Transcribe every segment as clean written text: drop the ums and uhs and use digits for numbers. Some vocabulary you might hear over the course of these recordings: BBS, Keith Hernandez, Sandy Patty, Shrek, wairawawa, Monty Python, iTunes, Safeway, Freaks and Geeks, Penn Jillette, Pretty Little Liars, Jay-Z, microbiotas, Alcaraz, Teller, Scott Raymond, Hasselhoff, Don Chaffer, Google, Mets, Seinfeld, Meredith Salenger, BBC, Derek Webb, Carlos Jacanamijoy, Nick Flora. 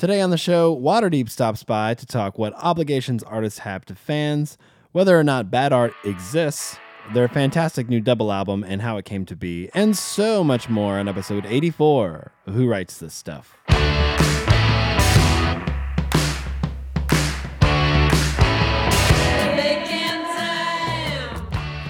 Today on the show, Waterdeep stops by to talk what obligations artists have to fans, whether or not bad art exists, their fantastic new double album and how it came to be, and so much more on episode 84 of Who Writes This Stuff.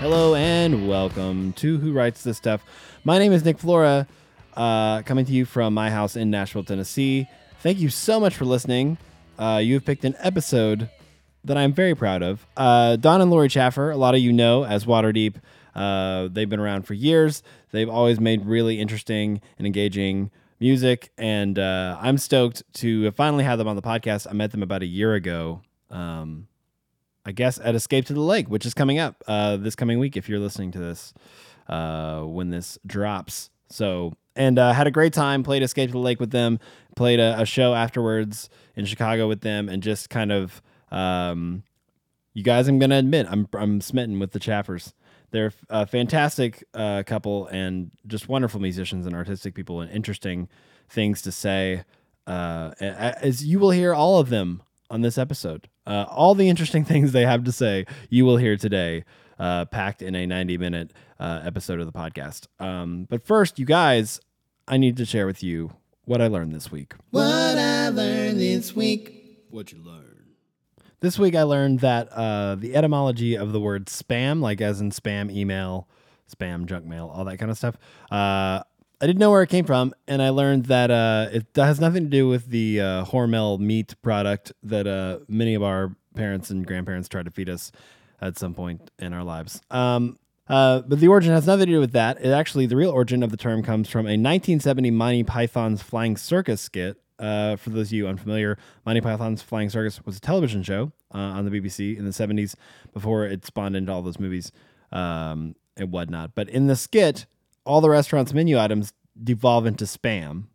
Hello and welcome to Who Writes This Stuff. My name is Nick Flora, coming to you from my house in Nashville, Tennessee. Thank you so much for listening. You've picked an episode that I'm very proud of. Don and Lori Chaffer, a lot of you know as Waterdeep. They've been around for years. They've always made really interesting and engaging music, and I'm stoked to finally have them on the podcast. I met them about a year ago, I guess, at Escape to the Lake, which is coming up this coming week if you're listening to this when this drops. So, and had a great time, played Escape to the Lake with them, played a show afterwards in Chicago with them, and just kind of... you guys, I'm going to admit, I'm smitten with the Chaffers. They're a fantastic couple and just wonderful musicians and artistic people and interesting things to say. As you will hear all of them on this episode, all the interesting things they have to say, you will hear today, packed in a 90-minute episode of the podcast. But first, you guys, I need to share with you what I learned this week. What you learned. This week I learned that the etymology of the word spam, like as in spam email, spam junk mail, all that kind of stuff, I didn't know where it came from, and I learned that it has nothing to do with the Hormel meat product that many of our parents and grandparents tried to feed us at some point in our lives. But the origin has nothing to do with that. It actually, the real origin of the term comes from a 1970 Monty Python's Flying Circus skit. For those of you unfamiliar, Monty Python's Flying Circus was a television show on the BBC in the 70s before it spawned into all those movies and whatnot. But in the skit, all the restaurant's menu items devolve into spam.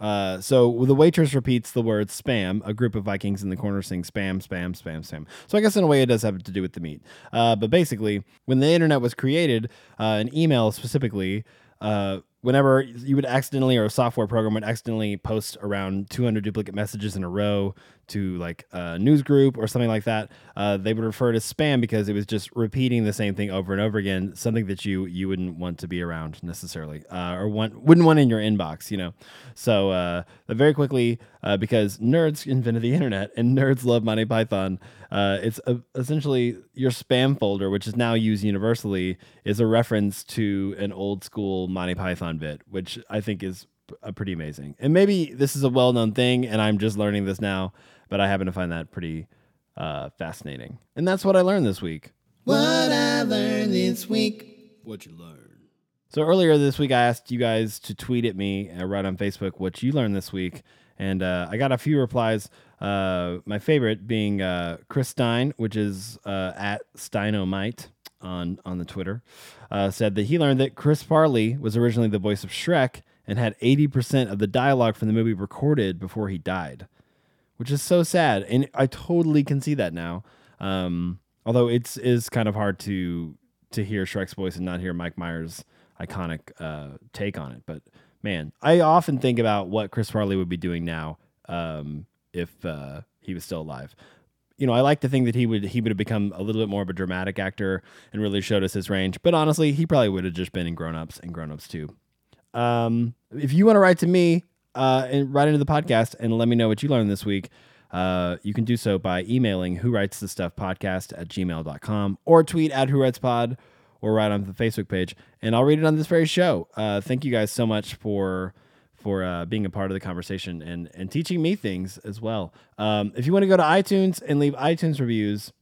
So the waitress repeats the word spam. A group of Vikings in the corner sing spam, spam, spam, spam. So I guess in a way it does have to do with the meat. But basically, when the internet was created, an email specifically... whenever you would accidentally, or a software program would accidentally post around 200 duplicate messages in a row to like a news group or something like that, they would refer to spam because it was just repeating the same thing over and over again, something that you wouldn't want to be around necessarily, or wouldn't want in your inbox, you know? So very quickly, because nerds invented the internet and nerds love Monty Python, it's essentially your spam folder, which is now used universally, is a reference to an old school Monty Python bit, which I think is pretty amazing. And maybe this is a well-known thing and I'm just learning this now, but I happen to find that pretty fascinating. And that's what I learned this week. What you learned. So earlier this week, I asked you guys to tweet at me right on Facebook what you learned this week. And I got a few replies, my favorite being Chris Stein, which is at Steinomite on the Twitter, said that he learned that Chris Farley was originally the voice of Shrek and had 80% of the dialogue from the movie recorded before he died, which is so sad. And I totally can see that now. Although it is kind of hard to hear Shrek's voice and not hear Mike Myers' iconic take on it. But man, I often think about what Chris Farley would be doing now if he was still alive. You know, I like to think that he would have become a little bit more of a dramatic actor and really showed us his range. But honestly, he probably would have just been in Grown Ups and Grown Ups 2. If you want to write to me and write into the podcast and let me know what you learned this week, you can do so by emailing Who Writes This Stuff podcast at gmail.com or tweet at Who Writes Pod or write on the Facebook page. And I'll read it on this very show. Thank you guys so much for being a part of the conversation and teaching me things as well. If you want to go to iTunes and leave iTunes reviews,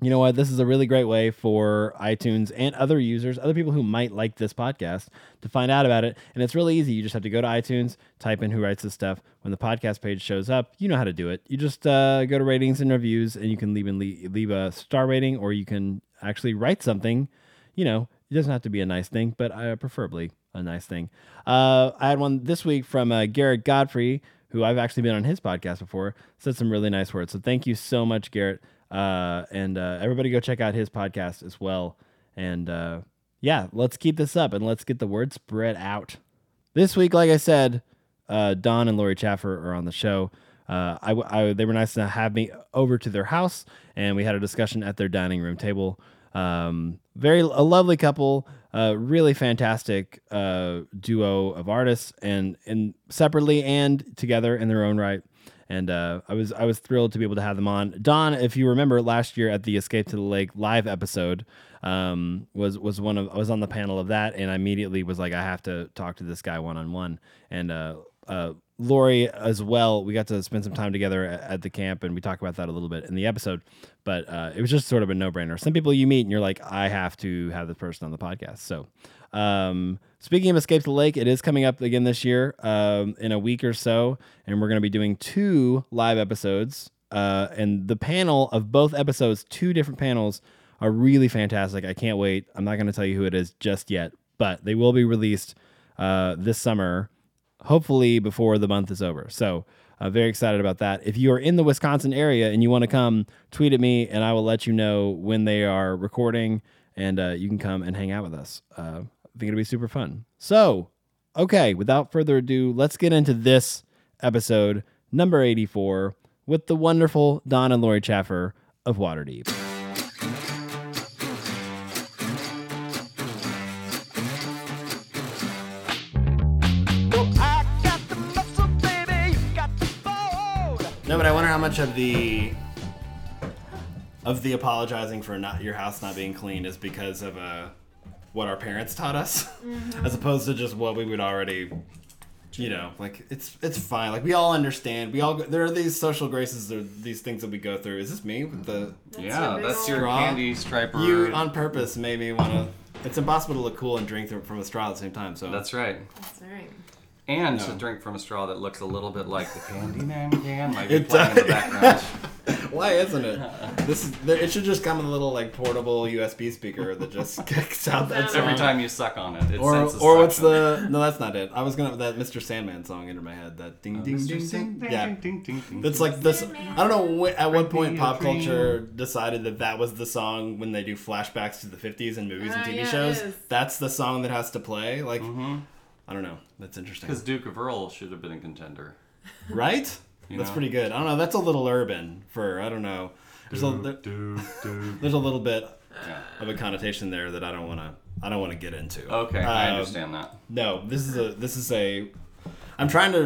you know what? This is a really great way for iTunes and other users, other people who might like this podcast, to find out about it. And it's really easy. You just have to go to iTunes, type in Who Writes This Stuff. When the podcast page shows up, you know how to do it. You just go to ratings and reviews, and you can leave a star rating, or you can actually write something. You know, it doesn't have to be a nice thing, but preferably a nice thing. I had one this week from Garrett Godfrey, who I've actually been on his podcast before, said some really nice words. So thank you so much, Garrett. And everybody go check out his podcast as well. And yeah, let's keep this up and let's get the word spread out. This week, like I said, Don and Lori Chaffer are on the show. They were nice to have me over to their house, and we had a discussion at their dining room table. A lovely couple, really fantastic duo of artists, and separately and together in their own right. And I was thrilled to be able to have them on. Don, if you remember last year at the Escape to the Lake live episode, I was on the panel of that, and I immediately was like, I have to talk to this guy one-on-one. And Lori as well, we got to spend some time together at the camp, and we talked about that a little bit in the episode. But it was just sort of a no-brainer. Some people you meet and you're like, I have to have this person on the podcast. So speaking of Escape to the Lake, it is coming up again this year in a week or so, and we're going to be doing 2 live episodes. And the panel of both episodes, 2 different panels, are really fantastic. I can't wait. I'm not going to tell you who it is just yet, but they will be released this summer, hopefully before the month is over. So very excited about that. If you are in the Wisconsin area and you want to come, tweet at me, and I will let you know when they are recording, and you can come and hang out with us. I think it'll be super fun. So, okay, without further ado, let's get into this episode, number 84, with the wonderful Don and Lori Chaffer of Waterdeep. No, but I wonder how much of the apologizing for not your house not being clean is because of what our parents taught us, mm-hmm. as opposed to just what we would already, you know, like it's fine. Like we all understand. There are these social graces, or these things that we go through. Is this me with the? That's your candy striper. You on purpose made me want to. It's impossible to look cool and drink from a straw at the same time. So that's right. That's right. And to drink from a straw that looks a little bit like the Candyman can, like it's playing in the background. Why isn't it? It should just come in a little like portable USB speaker that just kicks out that song. Every time you suck on it. No, that's not it. I was gonna that Mr. Sandman song into my head. That ding ding ding ding. Yeah, ding ding ding. That's like this. I don't know at what point pop culture decided that was the song when they do flashbacks to the 50s and movies and TV shows. That's the song that has to play. Like. Mm-hmm. I don't know. That's interesting. Because Duke of Earl should have been a contender. Right? That's pretty good. I don't know. That's a little urban for, I don't know. There's a little bit of a connotation there that I don't want to get into. Okay, I understand that. No, this is a I'm trying to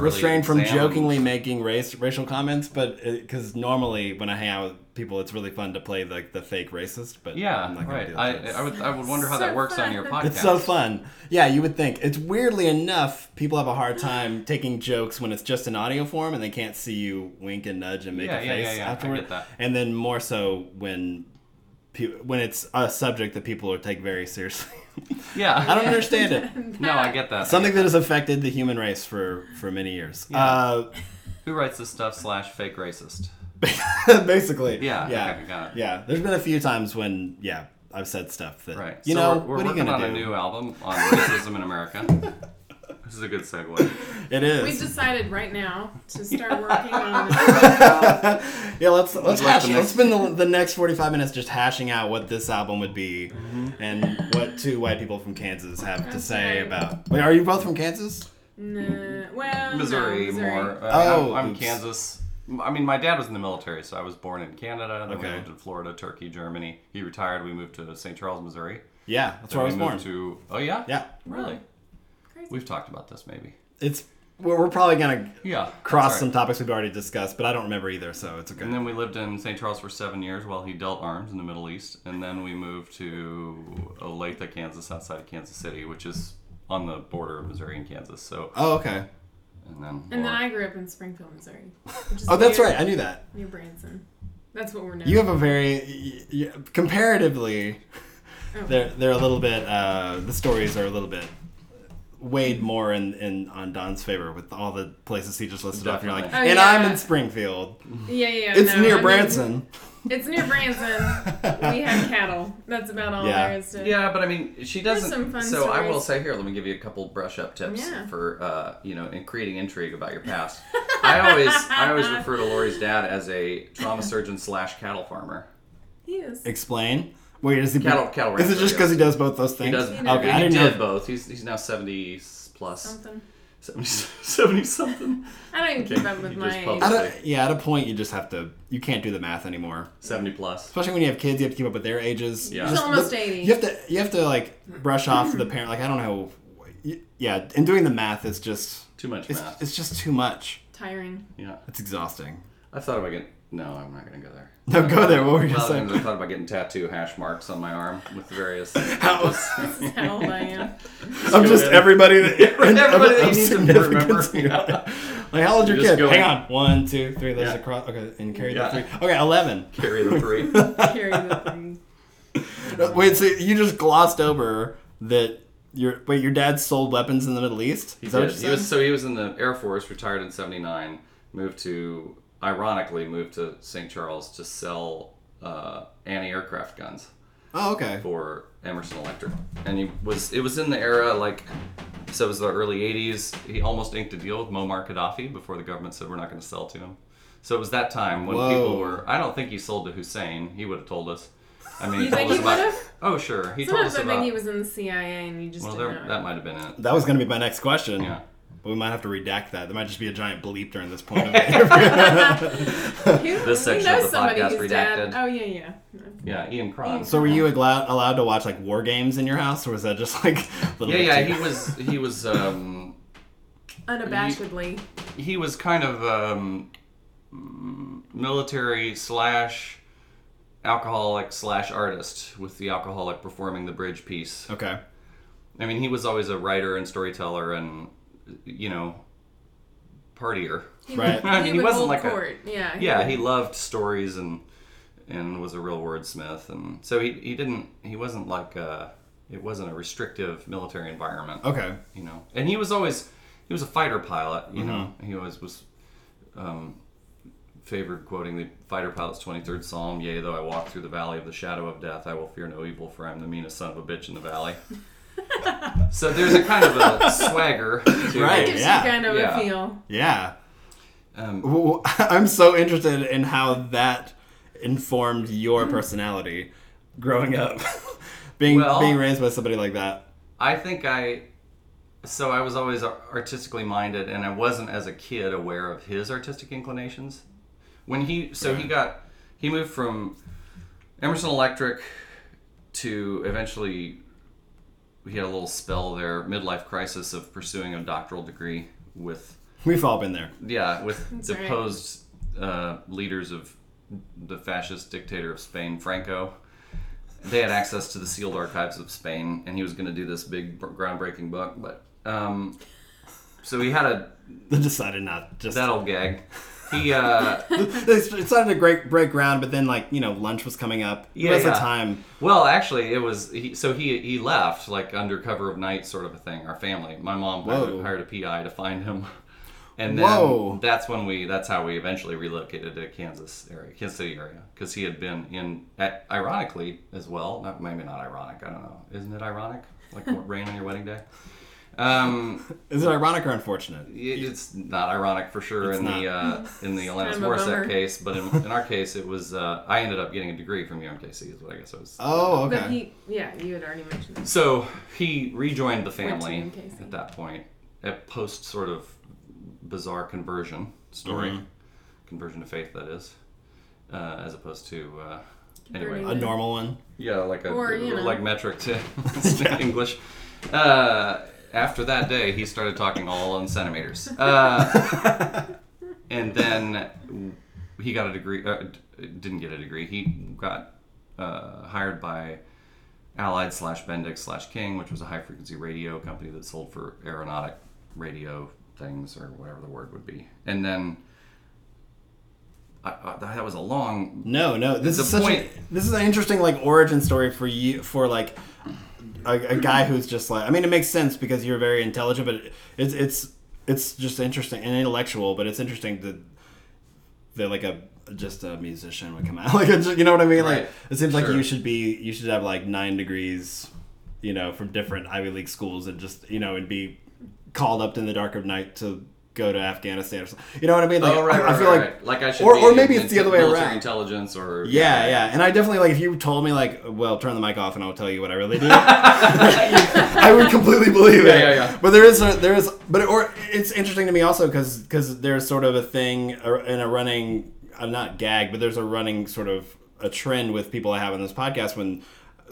restrain from jokingly making racial comments, but because normally when I hang out with people, it's really fun to play like the fake racist. But yeah, I'm not gonna do that. I would wonder how that works on your podcast. It's so fun. Yeah, you would think. It's weirdly enough, people have a hard time taking jokes when it's just in audio form and they can't see you wink and nudge and make a face afterward. I get that. And then more so when it's a subject that people take very seriously. Yeah. I don't understand it. No, I get that. Something that has affected the human race for many years. Yeah. Who writes this stuff / fake racist? Basically. Yeah. Yeah. Okay, got it. Yeah. There's been a few times when, I've said stuff that, right. You know, we're what are you going to do? We're working on a new album on racism in America. This is a good segue. It is. We've decided right now to start working on this. Yeah, let's spend the next 45 minutes just hashing out what this album would be, mm-hmm. and what 2 white people from Kansas have to say about. Wait, are you both from Kansas? No, well, Missouri. More. I'm Kansas. I mean, my dad was in the military, so I was born in Canada. Then we moved to Florida, Turkey, Germany. He retired. We moved to St. Charles, Missouri. Yeah, that's where I was born. Oh yeah. Yeah. Really. We've talked about this, maybe. We're probably going to cross some topics we've already discussed, but I don't remember either, so it's okay. And then we lived in St. Charles for 7 years while he dealt arms in the Middle East, and then we moved to Olathe, Kansas, outside of Kansas City, which is on the border of Missouri and Kansas. So. Oh, okay. And then I grew up in Springfield, Missouri. Which is that's right. I knew that. Near Branson. That's what we're known for. You have a very... comparatively, they're a little bit... the stories are a little bit... weighed more in on Don's favor with all the places he just listed off. And you're like, I'm in Springfield. Yeah, yeah. It's near Branson. It's near Branson. We have cattle. That's about all there is to it. Yeah, but I mean, she doesn't. Some fun so stories. I will say here, let me give you a couple brush-up tips for in creating intrigue about your past. I always refer to Lori's dad as a trauma surgeon / cattle farmer. He is. Explain. Wait, is he cattle rancher? Is it just because he does both those things? He does. He did both. He's now 70 plus. Something. 70 something. I don't even keep up with my age. At a point you just have to. You can't do the math anymore. 70+, especially when you have kids, you have to keep up with their ages. Yeah, it's almost 80. You have to like brush off to the parent. Like I don't know. Yeah, and doing the math is just too much. It's just too much. Tiring. Yeah, it's exhausting. I thought about getting. No, I'm not gonna go there. No, go there. What were you saying? I thought about getting tattoo hash marks on my arm with various. How I am. I'm just everybody that you need to remember. Like how old's your kid? Hang on, 1, 2, 3. There's a cross. Okay, and carry the 3. Okay, 11. Carry the 3. Wait, so you just glossed over that. Your dad sold weapons in the Middle East? He did. He was in the Air Force, retired in 1979, moved to St. Charles to sell anti-aircraft guns. Oh, okay. For Emerson Electric. And it was in the era, it was the early 80s. He almost inked a deal with Muammar Gaddafi before the government said we're not going to sell to him. So it was that time when people were, I don't think he sold to Hussein. He would have told us. I mean, you think he would have? Oh, sure. He told us about... Sometimes I think he was in the CIA and you just didn't know. That might have been it. That was going to be my next question. Yeah. But we might have to redact that. There might just be a giant bleep during this point of the interview. This section of the podcast redacted. Dad. Oh, yeah. Yeah, Ian Cron. So were you allowed to watch, war games in your house? Or was that just, little... Yeah, he was... Unabashedly. He was kind of military / alcoholic / artist, with the alcoholic performing the bridge piece. Okay. I mean, he was always a writer and storyteller and, partier. Right. I mean, he wasn't like court. Yeah. Yeah, he loved stories and was a real wordsmith. And so it wasn't a restrictive military environment. Okay. And he was a fighter pilot, you know. He always was, favored quoting the fighter pilot's 23rd Psalm, yea, though I walk through the valley of the shadow of death, I will fear no evil, for I am the meanest son of a bitch in the valley. So there's a kind of a swagger. Right, gives you kind of a feel. Yeah. I'm so interested in how that informed your personality growing up, being raised by somebody like that. I think I was always artistically minded, and I wasn't as a kid aware of his artistic inclinations. He moved from Emerson Electric to eventually he had a little spell there, midlife crisis of pursuing a doctoral degree with... We've all been there. Yeah, with deposed leaders of the fascist dictator of Spain, Franco. They had access to the sealed archives of Spain, and he was going to do this big groundbreaking book, but... so he had a... They decided not just... That old gag. They decided to break ground, but then, lunch was coming up. Yeah, it was a time. Well, actually, it was... He left, under cover of night sort of a thing, our family. My mom hired a PI to find him. And then that's how we eventually relocated to Kansas City area. Because he had been ironically as well, maybe not ironic, I don't know. Isn't it ironic? Rain on your wedding day? Is it ironic or unfortunate? It's not ironic for sure in the Alanis Morissette case, but in our case, it was, I ended up getting a degree from UMKC is what I guess I was. Oh, okay. But you had already mentioned that. So he rejoined the family at that point, at post sort of bizarre conversion story. Mm-hmm. Conversion to faith, that is. As opposed to, anyway. A normal one? Yeah, like metric to English. After that day, he started talking all in centimeters. And then he got a degree, didn't get a degree. He got hired by Allied /Bendix/King, which was a high-frequency radio company that sold for aeronautic radio things or whatever the word would be. And then that was a long... No, this is an interesting origin story for you, for a guy who's just I mean, it makes sense because you're very intelligent, but it's just interesting and intellectual. But it's interesting that a musician would come out, you know what I mean? Right. It seems like you should have 9 degrees, from different Ivy League schools, and just and be called up in the dark of night to go to Afghanistan or something. You know what I mean? Like, I feel like I should or maybe it's the other way around. Military intelligence or... Yeah. And I definitely, like, if you told me, like, well, turn the mic off and I'll tell you what I really do, I would completely believe it. Yeah. But there is, it's interesting to me also because there's sort of a thing in a running, not gag, but there's a running sort of a trend with people I have on this podcast when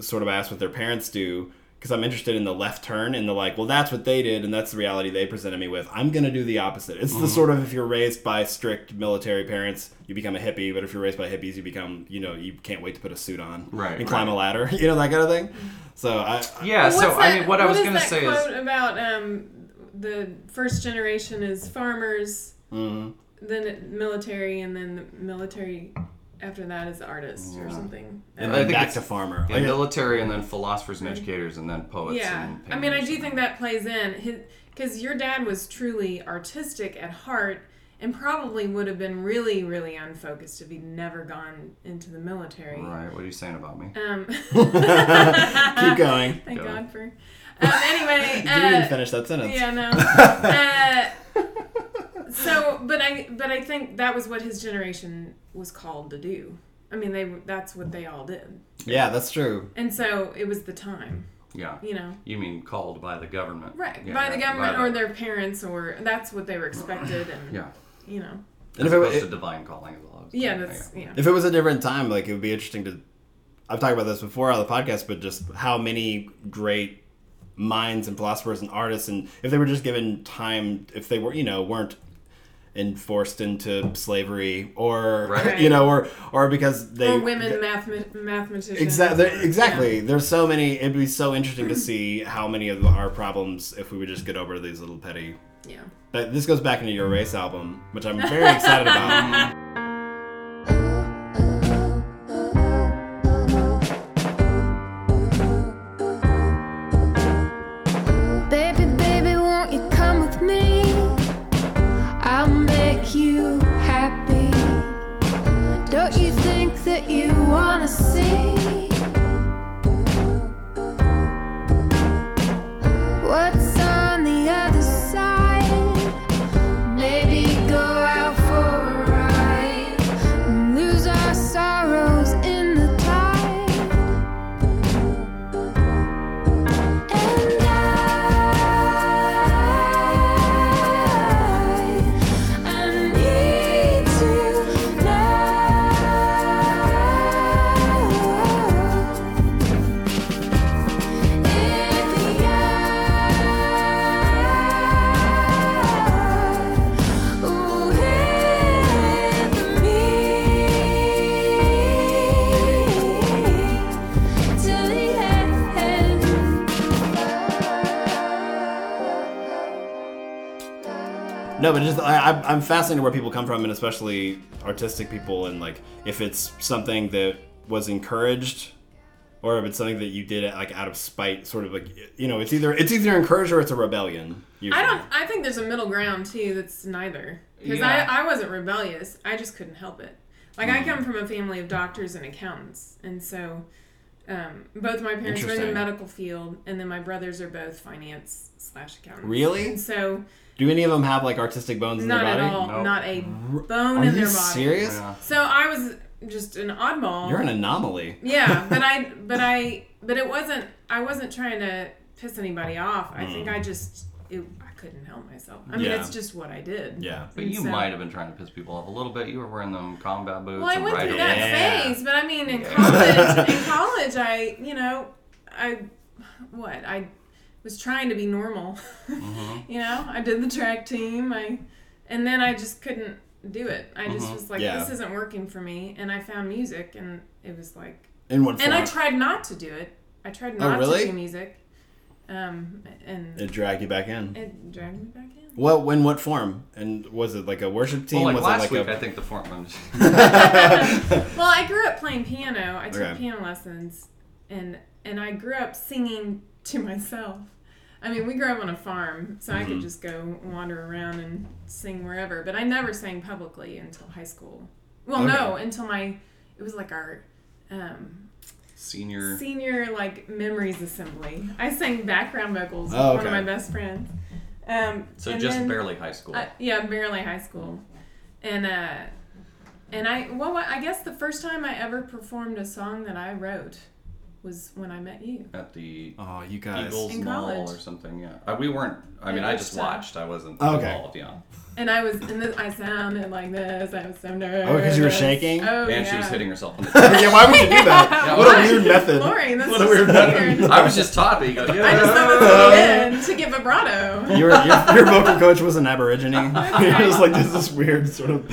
sort of asked what their parents do. Because I'm interested in the left turn and the like, well, that's what they did and that's the reality they presented me with. I'm going to do the opposite. It's the sort of, if you're raised by strict military parents, you become a hippie. But if you're raised by hippies, you become, you can't wait to put a suit on and climb a ladder. You know, that kind of thing. So I was going to say is... quote about the first generation is farmers, then military, and then the military... after that is artist or something. And then back to farmer. Yeah, military and then philosophers and educators and then poets and painters. Yeah, I mean, I do think that plays in. Because your dad was truly artistic at heart and probably would have been really, really unfocused if he'd never gone into the military. Right, what are you saying about me? Keep going. Thank God for... anyway... you didn't even finish that sentence. Yeah, no. So, but I think that was what his generation was called to do. I mean, that's what they all did. Yeah, that's true. And so it was the time. Yeah. You know. You mean called by the government. Right. Yeah, by the government or their parents or that's what they were expected and you know. And as opposed to divine calling as well. Yeah, that's. If it was a different time, like it would be interesting to I've talked about this before on the podcast, but just how many great minds and philosophers and artists and if they were just given time if they were, weren't and forced into slavery or or because they or women mathematicians exactly yeah. There's so many. It'd be so interesting to see how many of our problems if we would just get over these little petty but this goes back into your race album, which I'm very excited about. No, but just I'm fascinated where people come from, and especially artistic people, and like if it's something that was encouraged, or if it's something that you did like out of spite, sort of like it's either encouraged or it's a rebellion. Usually. I think there's a middle ground too that's neither, because I wasn't rebellious. I just couldn't help it. Like I come from a family of doctors and accountants, and so both my parents were in the medical field, and then my brothers are both finance/accountants. Really? And so. Do any of them have, like, artistic bones in their body? Not at all. Nope. Not a bone in their body. Are you serious? Yeah. So I was just an oddball. You're an anomaly. Yeah, but it wasn't, I wasn't trying to piss anybody off. I think I couldn't help myself. I mean, it's just what I did. Yeah. But you might have been trying to piss people off a little bit. You were wearing them combat boots. Well, I went through that phase, but I mean, in college, I was trying to be normal. I did the track team, and then I just couldn't do it. I just was like, this isn't working for me, and I found music, and it was like... In what form? And I tried not to do it. I tried not to do music. And it dragged you back in. Well, in what form? And was it like a worship team? Well, I think the form was... Well, I grew up playing piano. I took piano lessons, and I grew up singing to myself. I mean, we grew up on a farm, so I could just go wander around and sing wherever. But I never sang publicly until high school. Well, no, until it was like our senior memories assembly. I sang background vocals with one of my best friends. So just then, barely high school. Yeah, barely high school. And I guess the first time I ever performed a song that I wrote was when I met you. At the you guys Eagles in Mall college. Or something, yeah. We weren't, I just watched. I wasn't involved, yeah. And I sounded like this. I was so nervous. Oh, because you were shaking? Oh, and she was hitting herself on the face. Yeah, why would you do that? Yeah, what a weird method. Lori, that's what a weird method. I was just taught that you go, yeah. I just thought it was to get vibrato. Your vocal coach was an aborigine. Okay. You're just like, this is weird sort of...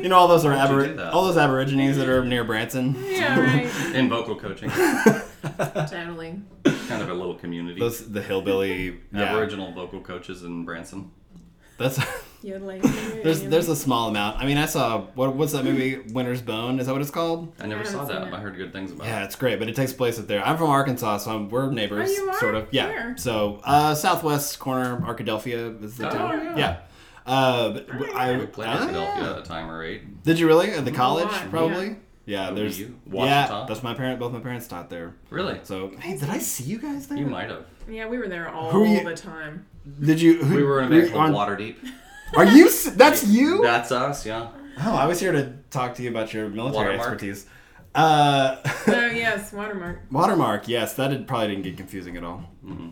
You know, all those are aborigines that are near Branson. Yeah, right. In vocal coaching. Channeling. Kind of a little community. Those, the hillbilly... Aboriginal vocal coaches in Branson. That's there's a small amount. I mean, I saw what's that movie, Winter's Bone? Is that what it's called? I never saw that. I heard good things about it. Yeah, it's great, but it takes place up there. I'm from Arkansas, so we're neighbors, sort of. Yeah. Where? So southwest corner, Arkadelphia is the town. Yeah. I played Arkadelphia at a time or eight. Did you really at the college? Probably. Yeah. Yeah, there's that's my parents. Both my parents taught there. Really? So, hey, did I see you guys there? You might have. Yeah, we were there all the time. Did you? We were in a band called Waterdeep. Are you? That's you? That's us. Yeah. Oh, I was here to talk to you about your military expertise. Yes, Watermark. Watermark. Yes, that probably didn't get confusing at all. Mm-hmm.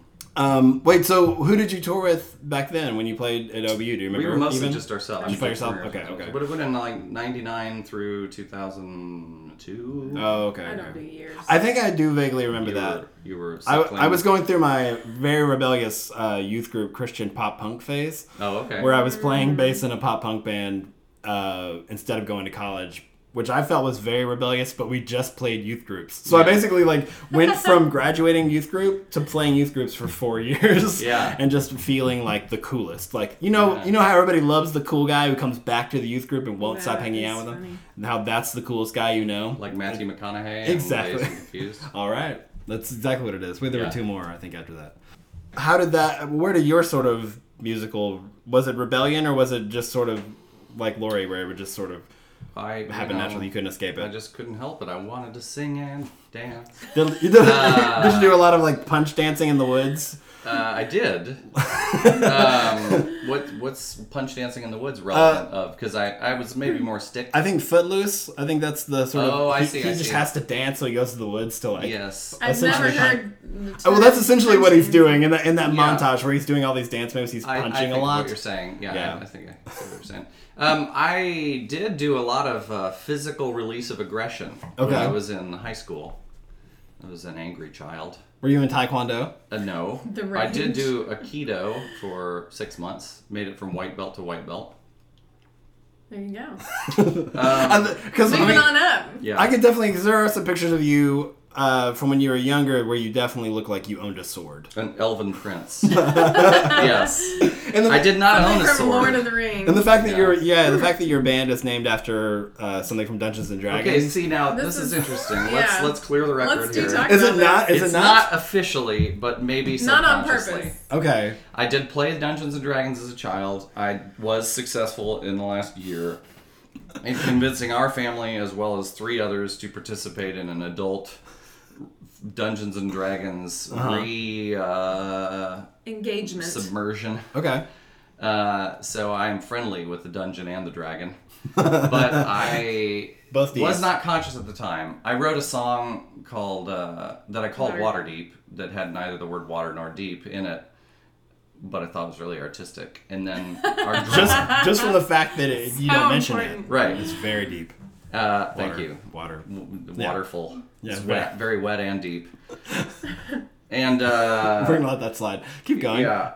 Wait, so who did you tour with back then when you played at OBU? Do you remember? We were mostly just ourselves. Did you play yourself? Okay. But it went in like 99 through 2002. Oh, okay. I don't do years. I think I do vaguely remember that. I was going through my very rebellious youth group Christian pop punk phase. Oh, okay. Where I was playing bass in a pop punk band instead of going to college. Which I felt was very rebellious, but we just played youth groups. So I basically went from graduating youth group to playing youth groups for 4 years. Yeah. And just feeling like the coolest. Like, you know how everybody loves the cool guy who comes back to the youth group and won't stop hanging out with them? And how that's the coolest guy you know? Like Matthew McConaughey. Exactly. And Confused. All right. That's exactly what it is. Wait, there were two more, I think, after that. Where did your sort of musical, was it rebellion or was it just sort of like Lori where it would just sort of, happened naturally. You couldn't escape it. I just couldn't help it. I wanted to sing and dance. Did you do a lot of punch dancing in the woods? I did. What's punch dancing in the woods relevant of? Because I was maybe more stick. I think Footloose. I think that's the sort of. He has to dance, so he goes to the woods to like. Yes. I've never heard. Well, that's essentially what he's doing in that montage where he's doing all these dance moves. He's punching a lot. I think what you're saying. Yeah. I think I see what you're saying. I did do a lot of physical release of aggression when I was in high school. I was an angry child. Were you in Taekwondo? No. I did do Aikido for 6 months. Made it from white belt to white belt. There you go. Moving on up. Yeah. I could definitely, because there are some pictures of you from when you were younger where you definitely look like you owned a sword. An elven prince. Yes. I did not own a sword. From Lord of the Rings. And the fact that your band is named after something from Dungeons and Dragons. Okay, see now this is interesting. Yeah. Let's clear the record here. It's not officially, but maybe subconsciously. Not on purpose. Okay. I did play Dungeons and Dragons as a child. I was successful in the last year in convincing our family as well as 3 others to participate in an adult Dungeons and Dragons engagement submersion. Okay. So I'm friendly with the dungeon and the dragon, but I was not conscious at the time. I wrote a song called that I called Waterdeep that had neither the word water nor deep in it, but I thought it was really artistic. And then just from the fact that you don't mention it, right? It's very deep. Thank you. Water. Waterful. Yeah, it's wet, very wet and deep. And bring out that slide. Keep going. Yeah.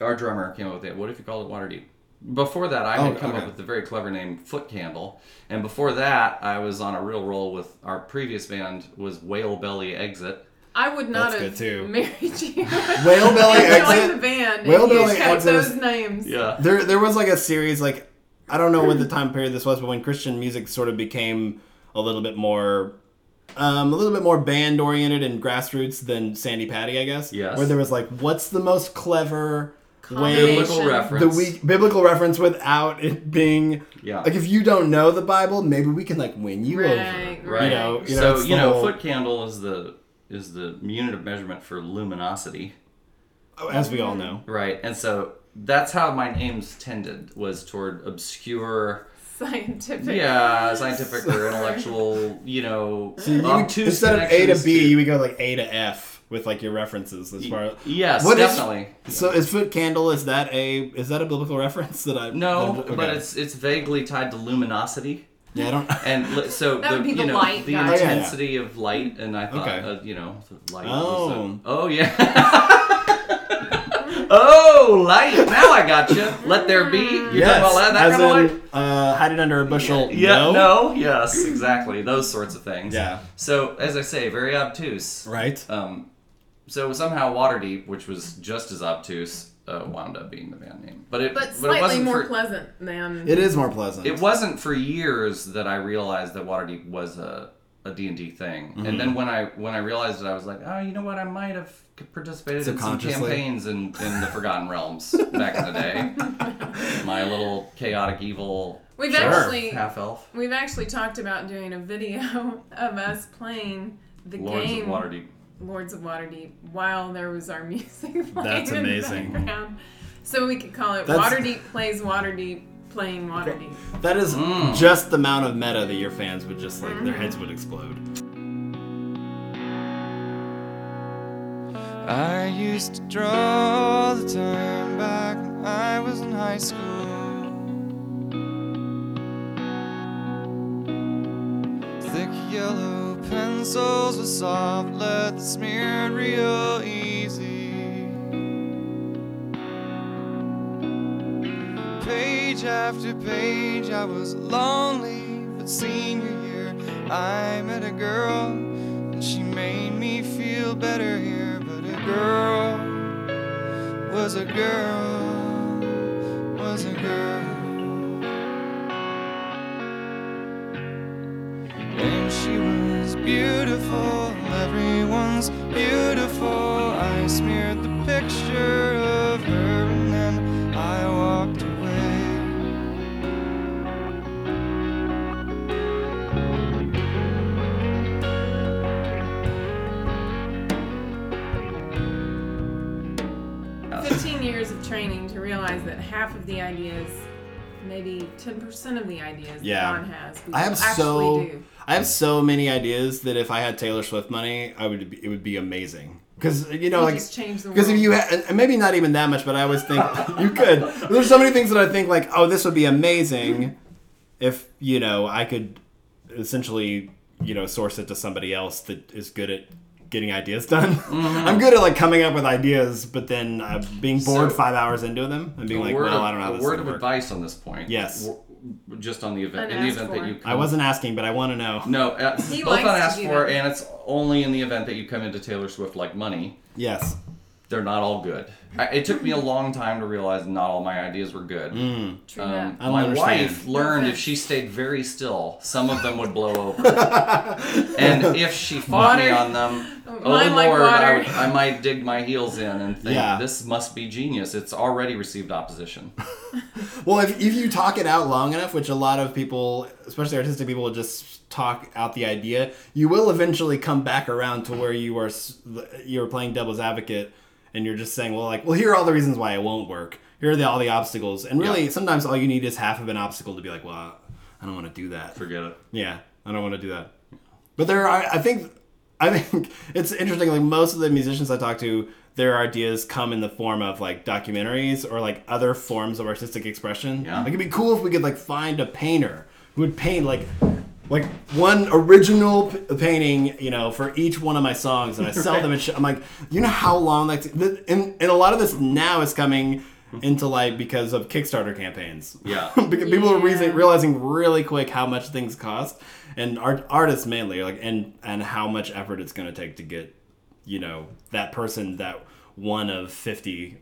Our drummer came up with it. What if you called it Waterdeep? Before that, I had come up with the very clever name Foot Candle, and before that, I was on a real roll with our previous band was Whale Belly Exit. I would not have married you. Whale Belly Exit. The band. Whale Belly Exit. Those names. Yeah. There was a series I don't know what the time period this was, but when Christian music sort of became a little bit more band oriented and grassroots than Sandy Patty, I guess. Yes. Where there was what's the most clever biblical reference? Biblical reference without it being if you don't know the Bible, maybe we can win you over. Right. Foot candle is the unit of measurement for luminosity. as we all know. Right. And so that's how my names tended, was toward obscure... Scientific. Yeah, scientific or intellectual, you know... So instead of A to B, you would go like A to F with like your references. As far as, yes, what definitely. So is foot candle, is that a biblical reference that I... No, okay. But it's vaguely tied to luminosity. Yeah, I don't... And so, that would be the light, the intensity of light, and I thought, light was... Oh, yeah. Oh, light! Now I got gotcha. You. Let there be. You're yes, talking about that as kind in, of light? Hide it under a bushel. Yeah, no. Yes, exactly. Those sorts of things. Yeah. So, as I say, very obtuse. Right. So somehow Waterdeep, which was just as obtuse, wound up being the band name. But slightly it wasn't more pleasant than... It is more pleasant. It wasn't for years that I realized that Waterdeep was a D&D thing. Mm-hmm. And then when I realized it, I was like, oh, you know what? I might have participated in some campaigns in the Forgotten Realms back in the day. My little chaotic evil half-elf. We've actually talked about doing a video of us playing the game Lords of Waterdeep while there was our music playing. That's amazing. In the background. So we could call it Waterdeep Plays Waterdeep. Playing Waterdeep. That is just the amount of meta that your fans would just like, their heads would explode. I used to draw all the time back when I was in high school. Thick yellow pencils with soft lead that smeared real easy. Page after page, I was lonely, but senior year, I met a girl, and she made me feel better here, but a girl was a girl, was a girl, and she was beautiful, everyone's beautiful, I smeared the picture of her, and then I walked away. Training to realize that half of the ideas, maybe 10% of the ideas that Don has, I have so many ideas that if I had Taylor Swift money, it would be amazing. Because if you had, maybe not even that much, but I always think you could. There's so many things that I think like, oh, this would be amazing if I could essentially source it to somebody else that is good at getting ideas done. Mm-hmm. I'm good at coming up with ideas, but then being bored 5 hours into them and being like, "Well, I don't know." How this a word of advice on this point. Yes. Just on the event, that you. I wasn't asking, but I want to know. No, both unasked for, and it's only in the event that you come into Taylor Swift like money. Yes. They're not all good. It took me a long time to realize not all my ideas were good. True that. My wife learned if she stayed very still, some of them would blow over. And if she fought me on them, Lord, I might dig my heels in and think, this must be genius. It's already received opposition. Well, if you talk it out long enough, which a lot of people, especially artistic people, will just talk out the idea, you will eventually come back around to where you're playing devil's advocate. And you're just saying, here are all the reasons why it won't work. Here are all the obstacles. And really, sometimes all you need is half of an obstacle to be like, well, I don't want to do that. Forget it. Yeah, I don't want to do that. But there are, I think it's interesting, most of the musicians I talk to, their ideas come in the form of, documentaries or, other forms of artistic expression. Yeah. It'd be cool if we could, find a painter who would paint, one original painting, for each one of my songs, and I sell them. And I'm like, how long that's... And a lot of this now is coming into light because of Kickstarter campaigns. Yeah. People are realizing really quick how much things cost, and artists mainly, and how much effort it's going to take to get, that person, that one of 50,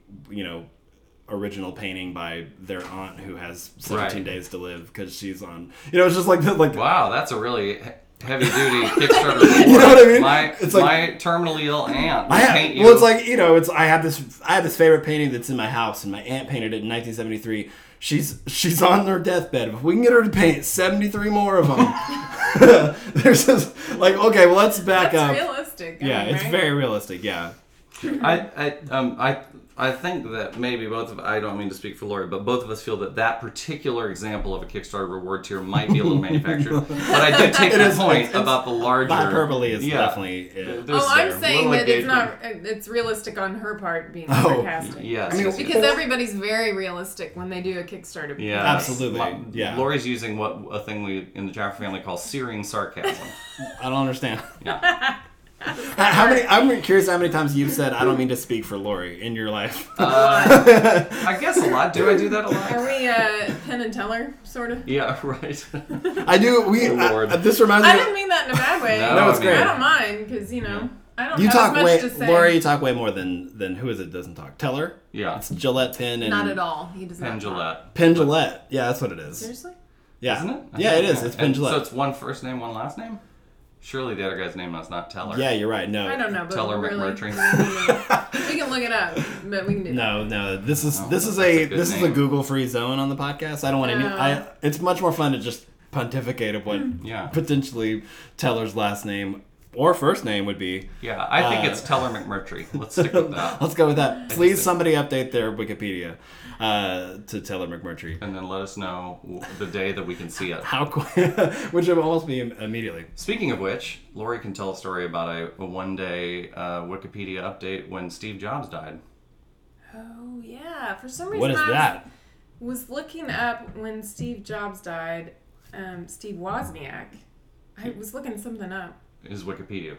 original painting by their aunt who has 17 days to live because she's on... it's just wow, that's a really heavy-duty Kickstarter reward. You know what I mean? My terminally ill aunt will paint you. Well, I have this favorite painting that's in my house, and my aunt painted it in 1973. She's on her deathbed. If we can get her to paint 73 more of them... There's this... okay, well, let's back up. That's realistic. Yeah, it's very realistic, yeah. I think that maybe I don't mean to speak for Lori, but both of us feel that that particular example of a Kickstarter reward tier might be a little manufactured. But I do take the point about the larger hyperbole is definitely. I'm saying that it's realistic on her part being sarcastic. Yes, because everybody's very realistic when they do a Kickstarter. Yeah, absolutely. Yeah, Lori's using a thing we in the Jaffer family call searing sarcasm. I don't understand. Yeah. I'm curious how many times you've said, I don't mean to speak for Lori in your life. I guess a lot. Do I do that a lot? Are we Penn and Teller, sort of? Yeah, right. I do. This reminds me. I didn't mean that in a bad way. No, it's great. I don't mind, because, yeah. I don't have as much to say. Lori, you talk way more than who is it doesn't talk? Teller? Yeah. It's Jillette, Penn, and... Not at all. He does Penn not Jillette. Talk. Penn Jillette. Yeah, that's what it is. Seriously? Yeah. Isn't it? Yeah, it is. It's Penn Jillette. So it's one first name, one last name? Surely the other guy's name is not Teller. Yeah, you're right. No, I don't know. But Teller McMurtry. We can look it up, but we can do. No. This is a Google free zone on the podcast. I don't want any. It's much more fun to just pontificate of what potentially Teller's last name or first name would be. Yeah, I think it's Teller McMurtry. Let's stick with that. Let's go with that. Please, somebody update their Wikipedia to Taylor McMurtry. And then let us know the day that we can see it. How quick? Which will almost be immediately. Speaking of which, Lori can tell a story about a one-day Wikipedia update when Steve Jobs died. Oh, yeah. For some reason, what is that? I was looking up when Steve Jobs died, Steve Wozniak. I was looking something up. His Wikipedia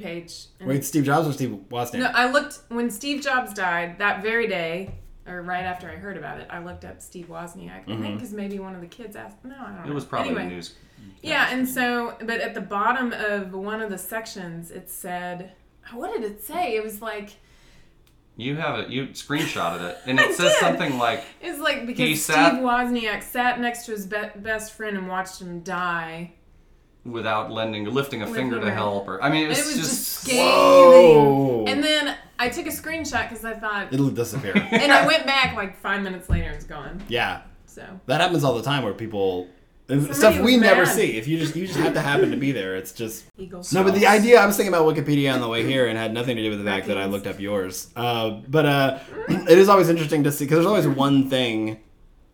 page. Wait, Steve Jobs or Steve Wozniak? No, I looked... When Steve Jobs died, that very day, or right after I heard about it, I looked up Steve Wozniak. Mm-hmm. I think because maybe one of the kids asked... No, I don't know. It was probably news. Yeah, and so... But at the bottom of one of the sections, it said... What did it say? It was like... You have it. You screenshotted it. And it says something like... It's like because Steve Wozniak sat next to his best friend and watched him die... Without lifting a finger to help her. I mean, it was just scathing. Whoa. And then I took a screenshot because I thought... It'll disappear. And I went back like 5 minutes later and it's gone. Yeah. So that happens all the time where people... Stuff we never see. If you just have to happen to be there. It's just... No, but the idea... I was thinking about Wikipedia on the way here and had nothing to do with the fact that I looked up yours. But it is always interesting to see... Because there's always one thing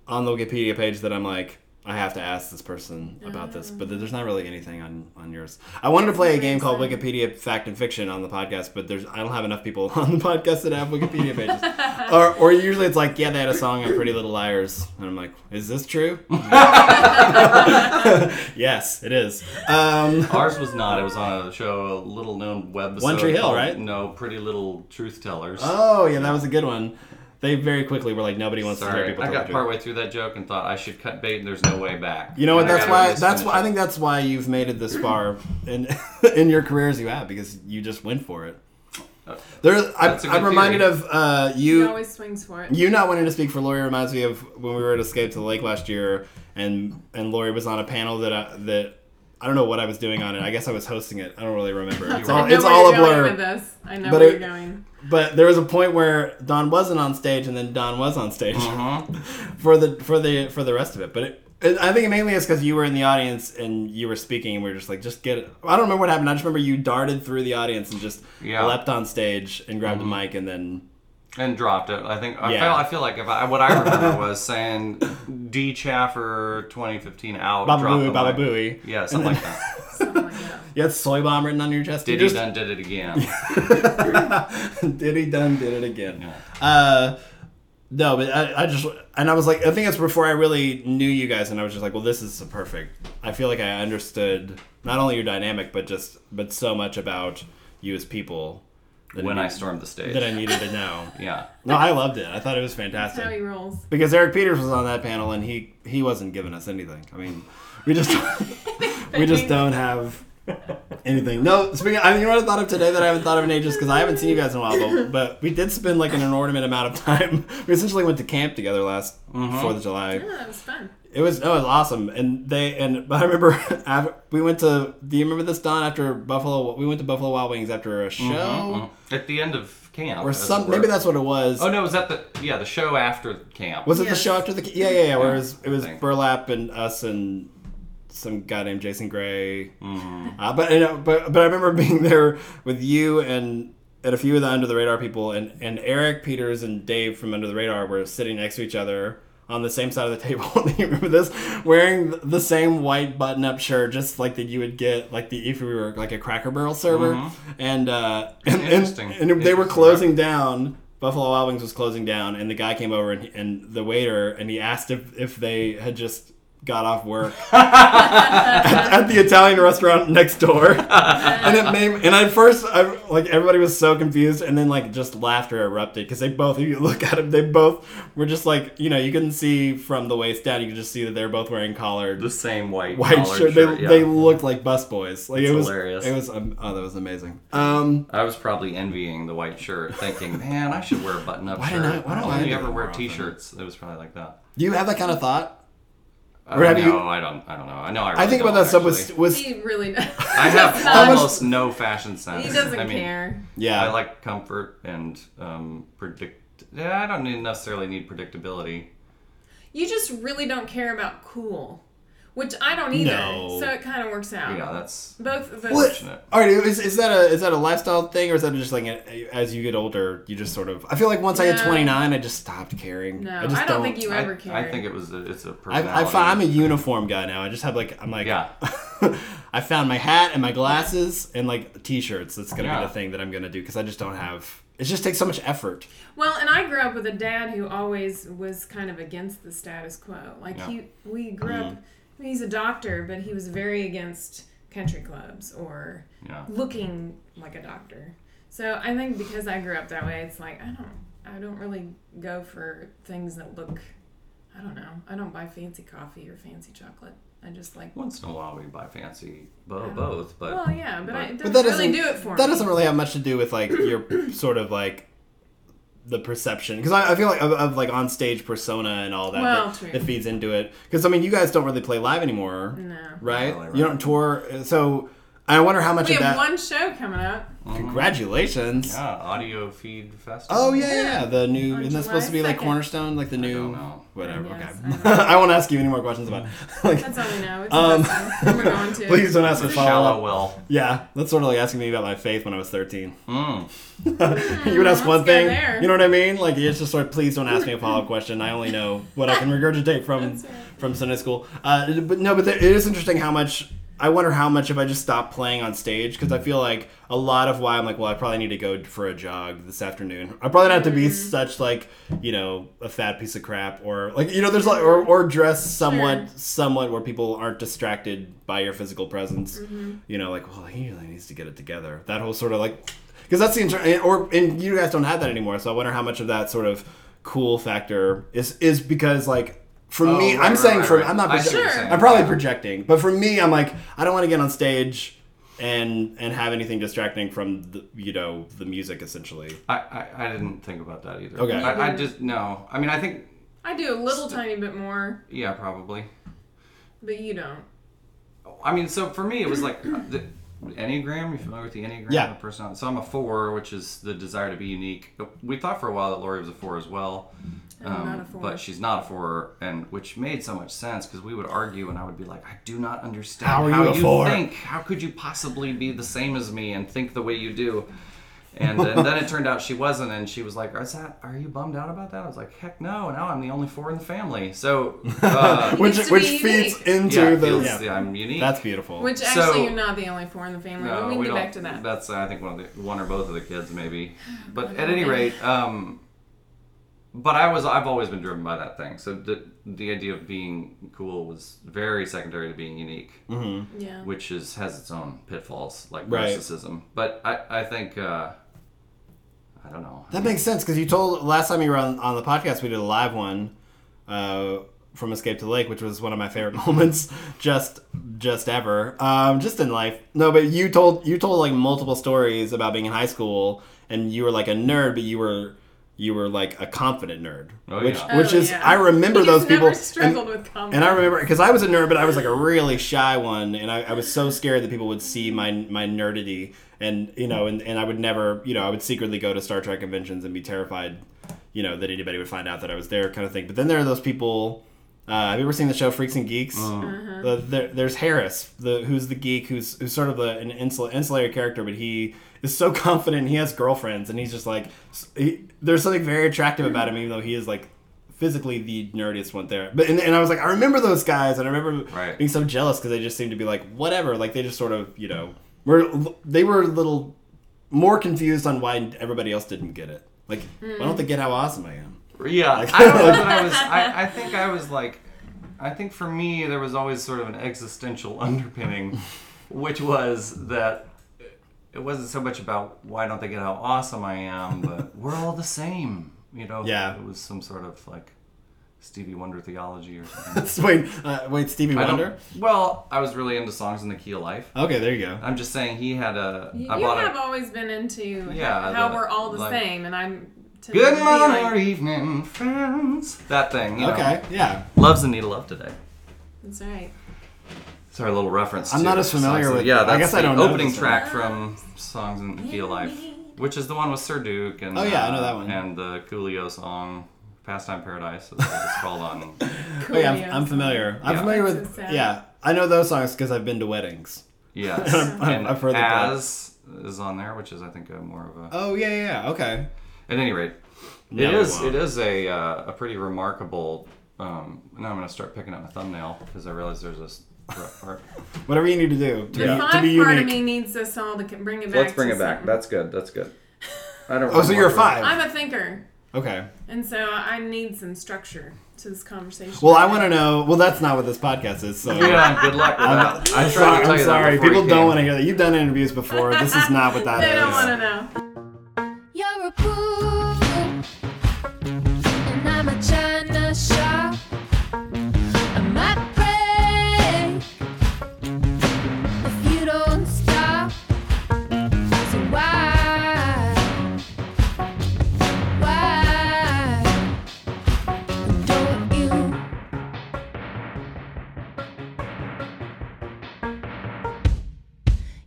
on the Wikipedia page that I'm like... I have to ask this person about this, but there's not really anything on yours. I wanted to play a game called Wikipedia Fact and Fiction on the podcast, but I don't have enough people on the podcast that have Wikipedia pages. or usually it's like, yeah, they had a song on Pretty Little Liars, and I'm like, is this true? Yes, it is. Ours was not. It was on a show, a little-known website. One Tree Hill, right? No, Pretty Little Truth Tellers. Oh, yeah, that was a good one. They very quickly were like, nobody wants to hear people talk. I got partway through that joke and thought I should cut bait and there's no way back. You know what? I think that's why you've made it this far in your career as you have, because you just went for it. I'm reminded of you. He always swings for it. You not wanting to speak for Lori reminds me of when we were at Escape to the Lake last year, and Lori was on a panel that I don't know what I was doing on it. I guess I was hosting it. I don't really remember. It's all a blur. I know where you're going. But there was a point where Don wasn't on stage, and then Don was on stage for the rest of it. But I think it mainly is because you were in the audience and you were speaking, and we were just like, just get it. I don't remember what happened. I just remember you darted through the audience and just leapt on stage and grabbed the mic and then. And dropped it. I think I feel like what I remember was saying D Chaffer 2015 out. Baba Booey. Yeah, something like that. You had soy bomb written on your chest. Did it again. Diddy done did it again. Yeah. No, but I was like, I think it's before I really knew you guys, and I was just like, well, this is perfect. I feel like I understood not only your dynamic, but so much about you as people. I stormed the stage. That I needed to know. Yeah. No, I loved it. I thought it was fantastic. That's how he rolls. Because Eric Peters was on that panel, and he wasn't giving us anything. I mean, we just don't have anything. No, speaking of, you know what I thought of today that I haven't thought of in ages? Because I haven't seen you guys in a while, but we did spend like an inordinate amount of time. We essentially went to camp together last 4th of July. Yeah, that was fun. It was awesome, and I remember we went to. Do you remember this, Don? After Buffalo, we went to Buffalo Wild Wings after a show at the end of camp, or some. Maybe that's what it was. Oh no, was that the show after camp? Was it the show after the camp? Yeah. Where it was Burlap and us and some guy named Jason Gray. But I remember being there with you and at a few of the Under the Radar people, and Eric Peters and Dave from Under the Radar were sitting next to each other on the same side of the table. You remember this? Wearing the same white button-up shirt, just like that you would get, like the if we were like a Cracker Barrel server. Mm-hmm. And they were closing down. Buffalo Wild Wings was closing down, and the guy came over and the waiter, and he asked if they had just got off work at the Italian restaurant next door. And it made, and at first, everybody was so confused, and then like just laughter erupted because they both, if you look at them, they both were just like, you know, you couldn't see from the waist down, you could just see that they're both wearing collared, the same white shirt. They looked like busboys. Like, it was hilarious. It was that was amazing. I was probably envying the white shirt, thinking, man, I should wear a button-up shirt. Why don't I ever wear t-shirts? It was probably like that. Do you have that kind of thought? I don't know. I know. I think about that stuff was. He really does. I have almost no fashion sense. He doesn't care. Yeah, I like comfort and predict. I don't necessarily need predictability. You just really don't care about cool, which I don't either. No. So it kind of works out. Yeah, that's both of those. Fortunate. All right, is that a lifestyle thing, or is that just like as you get older, you just sort of? I feel like once I hit 29, I just stopped caring. No, I don't think you ever cared. I think it's a personality. I'm a uniform guy now. I just have yeah. I found my hat and my glasses and like t-shirts. That's gonna be the thing that I'm gonna do because I just don't have. It just takes so much effort. Well, and I grew up with a dad who always was kind of against the status quo. We grew up. He's a doctor, but he was very against country clubs or looking like a doctor. So I think because I grew up that way, it's like I don't really go for things that look. I don't know. I don't buy fancy coffee or fancy chocolate. I just like once in a while we buy fancy both, but well, yeah, but it doesn't really do it for me. That doesn't really have much to do with like your sort of like. The perception, because I feel like of like on stage persona and all that that feeds into it. Because I mean, you guys don't really play live anymore, right? Not really, right? You don't tour, so I wonder how much of that. We have one show coming up. Mm-hmm. Congratulations! Yeah, Audio Feed Festival. Oh yeah. The new isn't that supposed to be like 2nd. Cornerstone, like the new I don't know. Whatever. Yes, okay, I won't ask you any more questions about. Like, that's all we know. It's we're going to. Please don't ask for follow-up. Will. Yeah, that's sort of like asking me about my faith when I was 13. You would ask one thing. There. You know what I mean? Like it's just like, please don't ask me a follow-up question. I only know what I can regurgitate from Sunday school. But it is interesting how much. I wonder how much if I just stop playing on stage, because I feel like a lot of why I'm like, well, I probably need to go for a jog this afternoon. I probably don't have to be such like, you know, a fat piece of crap or like, you know, there's like, or dress somewhat where people aren't distracted by your physical presence. Mm-hmm. You know, like, well, he really needs to get it together. That whole sort of like, because that's the and you guys don't have that anymore. So I wonder how much of that sort of cool factor is because like. For me, right, I'm right, saying right, for right. I'm not projecting. I'm probably projecting, but for me, I'm like I don't want to get on stage and have anything distracting from the music essentially. I didn't think about that either. Okay, I just no. I mean, I think I do a little tiny bit more. Yeah, probably. But you don't. I mean, so for me, it was like the Enneagram. You familiar with the Enneagram? Yeah. So I'm a 4, which is the desire to be unique. We thought for a while that Lori was a 4 as well. But she's not a 4, and which made so much sense because we would argue, and I would be like, I do not understand how you think. How could you possibly be the same as me and think the way you do? And then it turned out she wasn't, and she was like, are you bummed out about that? I was like, heck no, now I'm the only 4 in the family. So, which feeds into I'm unique. That's beautiful. Which actually you're not the only 4 in the family, but we can get back to that. That's, I think, one or both of the kids, maybe. But at any rate, but I've always been driven by that thing. So the idea of being cool was very secondary to being unique, mm-hmm. yeah. which has its own pitfalls, like narcissism. But I think, I don't know. That makes sense, because you told, last time you were on the podcast, we did a live one from Escape to the Lake, which was one of my favorite moments just ever, just in life. No, but you told like multiple stories about being in high school, and you were like a nerd, but you were like a confident nerd, I remember those people. Never struggled with confidence. And I remember because I was a nerd, but I was like a really shy one, and I was so scared that people would see my nerdity, and you know, and I would never, you know, I would secretly go to Star Trek conventions and be terrified, you know, that anybody would find out that I was there, kind of thing. But then there are those people. Have you ever seen the show Freaks and Geeks? Mm-hmm. There's Harris, who's the geek, who's sort of an ancillary character, but he is so confident. He has girlfriends, and he's just like there's something very attractive about him, even though he is like physically the nerdiest one there. But and I was like, I remember those guys, and I remember being so jealous because they just seemed to be like whatever, like they just sort of they were a little more confused on why everybody else didn't get it. Like why don't they get how awesome I am? Yeah, I don't know that I was. I think for me there was always sort of an existential underpinning, which was that it wasn't so much about why don't they get how awesome I am, but we're all the same, Yeah, it was some sort of like Stevie Wonder theology or something. wait, Stevie Wonder? Well, I was really into Songs in the Key of Life. Okay, there you go. I'm just saying he had a. Always been into how we're all the same, and I'm. Good morning or evening, friends. That thing, okay, yeah. Love's the needle of today. That's right. It's our little reference. I'm not as familiar with. Yeah, I guess I don't know. Opening track from Songs in the Key of Life, which is the one with Sir Duke and. Oh yeah, I know that one. And the Coolio song, "Pastime Paradise," is what it's called on. Oh yeah, I'm familiar. I'm familiar with. Yeah, I know those songs because I've been to weddings. Yeah, I've heard that. As is on there, which is I think more of a. Oh yeah, okay. At any rate, it is a pretty remarkable. Now I'm going to start picking up my thumbnail because I realize there's this part. Whatever you need to do to be unique. The part of me needs us all to bring it back. Let's bring it back. That's good. I don't. So you're a 5. I'm a thinker. Okay. And so I need some structure to this conversation. Well, I want to know. Well, that's not what this podcast is. So yeah, good luck with that. I'm sorry. People don't want to hear that. You've done interviews before. This is not what that is. They don't want to know. You're a poodle, and I'm a China shop. I might break if you don't stop. So why don't you?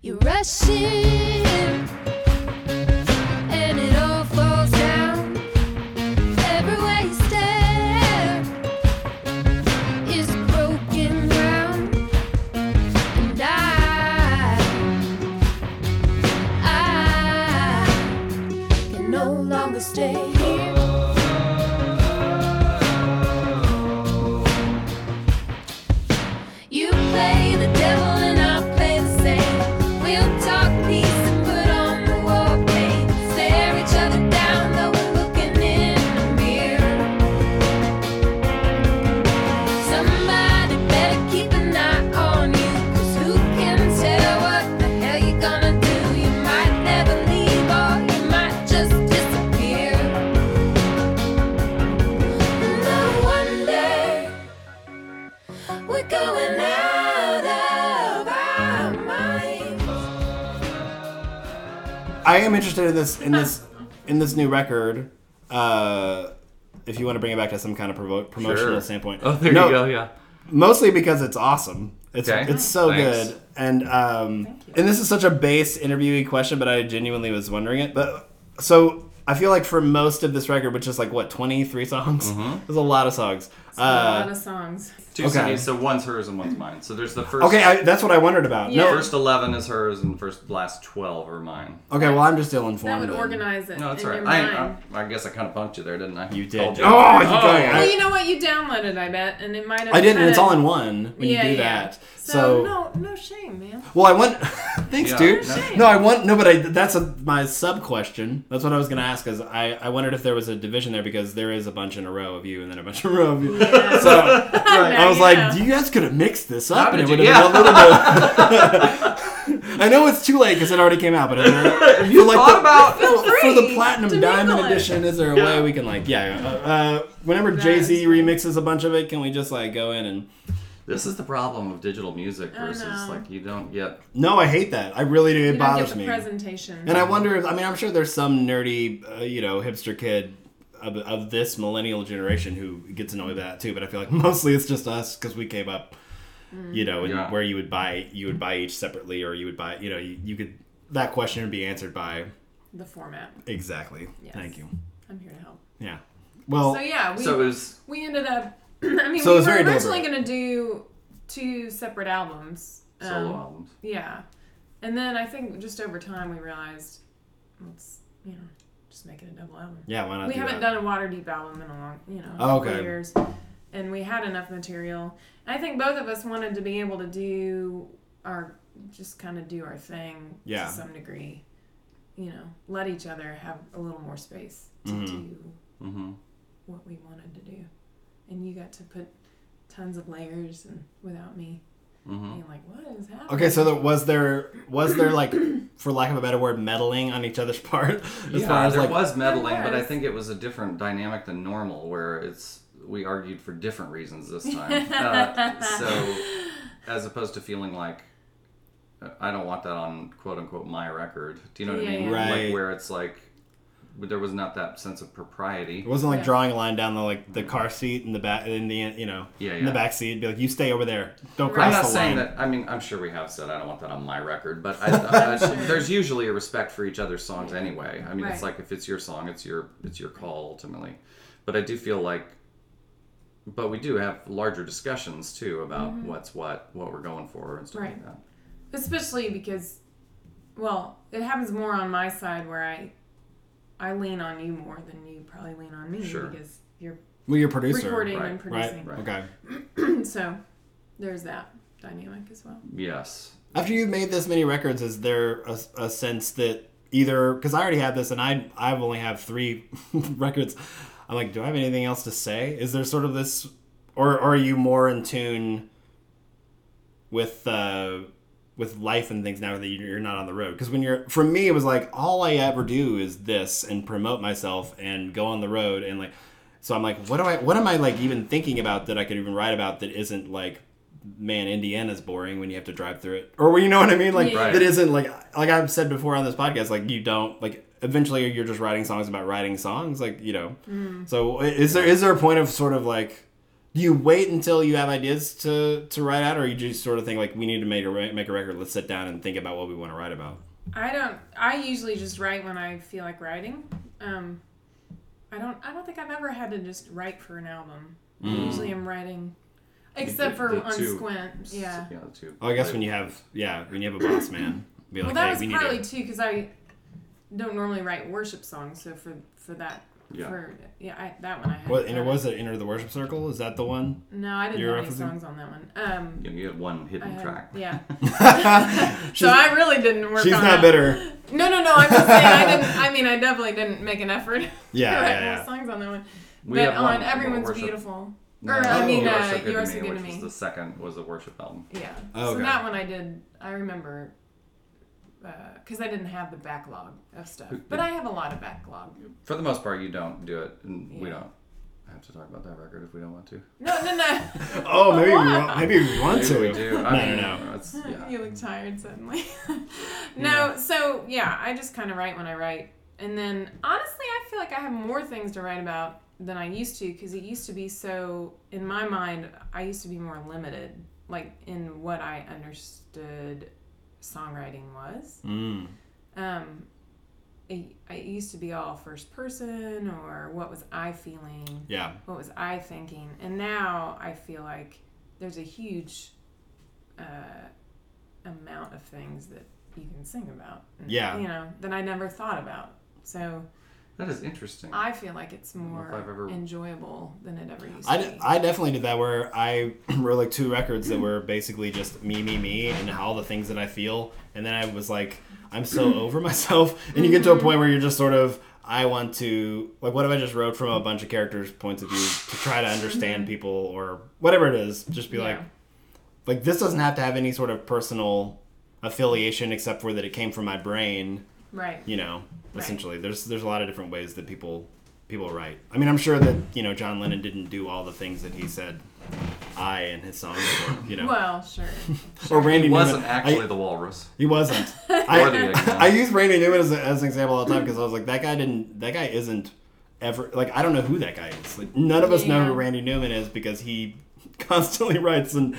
You're rushing. Stay here. You play the devil and I'll play the same. We'll talk peace and put on the war paint. Stare each other down though we're looking in the mirror. Somebody better keep an eye on you, 'cause who can tell what the hell you're gonna do? You might never leave or you might just disappear. Going out of our minds. I am interested in this new record. If you want to bring it back to some kind of promotional standpoint. Oh, you go. Yeah. Mostly because it's awesome. It's so good. And and this is such a base interviewee question, but I genuinely was wondering it. But so I feel like for most of this record, which is like, what, 23 songs? Mm-hmm. There's a lot of songs. A lot of songs. Two CDs, so one's hers and one's mine. So there's the first... Okay, that's what I wondered about. Yeah. No, first 11 is hers and last 12 are mine. Okay, well, I'm just ill-informed. That would organize it. No, that's all right. I guess I kind of punked you there, didn't I? You did. Oh, you got it. Well, you know what? You downloaded, I bet, and it might have... I didn't. It's all in one when you do that. So no shame, man. Well, I want... Thanks, dude. That's my sub-question. That's what I was going to ask, because I wondered if there was a division there, because there is a bunch in a row of you and then a bunch in a row of you. Yeah. So I was like, you guys could have mixed this up and it would have been a little bit. I know it's too late because it already came out, but you thought about for the Platinum Diamond Edition, is there a way we can whenever Jay-Z remixes a bunch of it, can we just like go in and... This is the problem of digital music versus you don't get... No, I hate that. I really do. It bothers me. You don't get the presentation. And I wonder if... I mean, I'm sure there's some nerdy, hipster kid of this millennial generation who gets annoyed with that too, but I feel like mostly it's just us because we came up, where you would buy each separately, or you would buy, you could, that question would be answered by the format. Exactly. Yes. Thank you. I'm here to help. Yeah. Well, so we ended up I mean, so we were originally going to do 2 separate albums. Solo albums. Yeah. And then I think just over time we realized, let's, you know, just make it a double album. Yeah, why not? We haven't done a Waterdeep album in a long, you know, couple years. And we had enough material. And I think both of us wanted to be able to do our, just kind of do our thing to some degree. You know, let each other have a little more space to do what we wanted to do. And you got to put tons of layers and without me being like, what is happening? Okay, so was there like, for lack of a better word, meddling on each other's part? There was meddling, but I think it was a different dynamic than normal, where we argued for different reasons this time. So, as opposed to feeling like, I don't want that on quote-unquote my record. Do you know what I mean? Yeah. Right. Like, where it's like, there was not that sense of propriety. It wasn't like drawing a line down the the car seat in the back, in the in the back seat. Be like, you stay over there. Don't cross the line. I'm not saying that. I mean, I'm sure we have said I don't want that on my record, but there's usually a respect for each other's songs anyway. I mean, it's like if it's your song, it's your call ultimately. But I do feel like, but we do have larger discussions too about what's what we're going for and stuff like that. Especially because, well, it happens more on my side where I lean on you more than you probably lean on me because you're producer, recording and producing. Right. Okay. So there's that dynamic as well. Yes. After you've made this many records, is there a sense that either, because I already have this and I only have 3 records, I'm like, do I have anything else to say? Is there sort of this, or are you more in tune with life and things now that you're not on the road? Because when you're, for me, it was like, all I ever do is this and promote myself and go on the road. And like, so I'm like, what am I like even thinking about that I could even write about that isn't like, man, Indiana's boring when you have to drive through it, or you know what I mean? Like that isn't like I've said before on this podcast, like you don't like, eventually you're just writing songs about writing songs. Like, you know, so is there a point of sort of like, do you wait until you have ideas to write out, or you just sort of think like, we need to make a record, let's sit down and think about what we want to write about? I usually just write when I feel like writing. I don't think I've ever had to just write for an album. Usually I'm writing, except for on Squint. Yeah, the two. Oh, I guess when you have a boss man. Be like, well, that was probably too, because I don't normally write worship songs, so for that. Yeah. That one I had. Well, and it was Enter the Worship Circle? Is that the one? No, I didn't have any songs on that one. You had one hidden track. Yeah. So I really didn't work on that. She's not bitter. No, I'm just saying I definitely didn't make an effort to write more songs on that one. But on Everyone's Beautiful. No, or You Are So Good to Me. The second was a worship album. Yeah. Oh, so that one I did, I remember, because I didn't have the backlog of stuff. But I have a lot of backlog. For the most part, you don't do it. And we don't have to talk about that record if we don't want to. No. Oh, maybe we want to. We do. I don't know. You look tired suddenly. I just kind of write when I write. And then, honestly, I feel like I have more things to write about than I used to, because it used to be so, in my mind, I used to be more limited, like, in what I understood songwriting was. It used to be all first person, or what was I feeling, what was I thinking, and now I feel like there's a huge amount of things that you can sing about, that I never thought about. So that is interesting. I feel like it's more enjoyable than it ever used to be. I definitely did that, where I wrote like 2 records that were basically just me, and all the things that I feel. And then I was like, I'm so over myself. And you get to a point where you're just sort of, I want to, like, what if I just wrote from a bunch of characters' points of view to try to understand people, or whatever it is. Just be like, this doesn't have to have any sort of personal affiliation except for that it came from my brain. Right. You know, essentially, there's a lot of different ways that people write. I mean, I'm sure that, you know, John Lennon didn't do all the things that he said in his songs, or, you know. Well, sure. Or Randy Newman. He wasn't actually the walrus. He wasn't. I use Randy Newman as an example all the time, because I was like, that guy isn't ever, like, I don't know who that guy is. Like, none of us know who Randy Newman is, because he constantly writes in,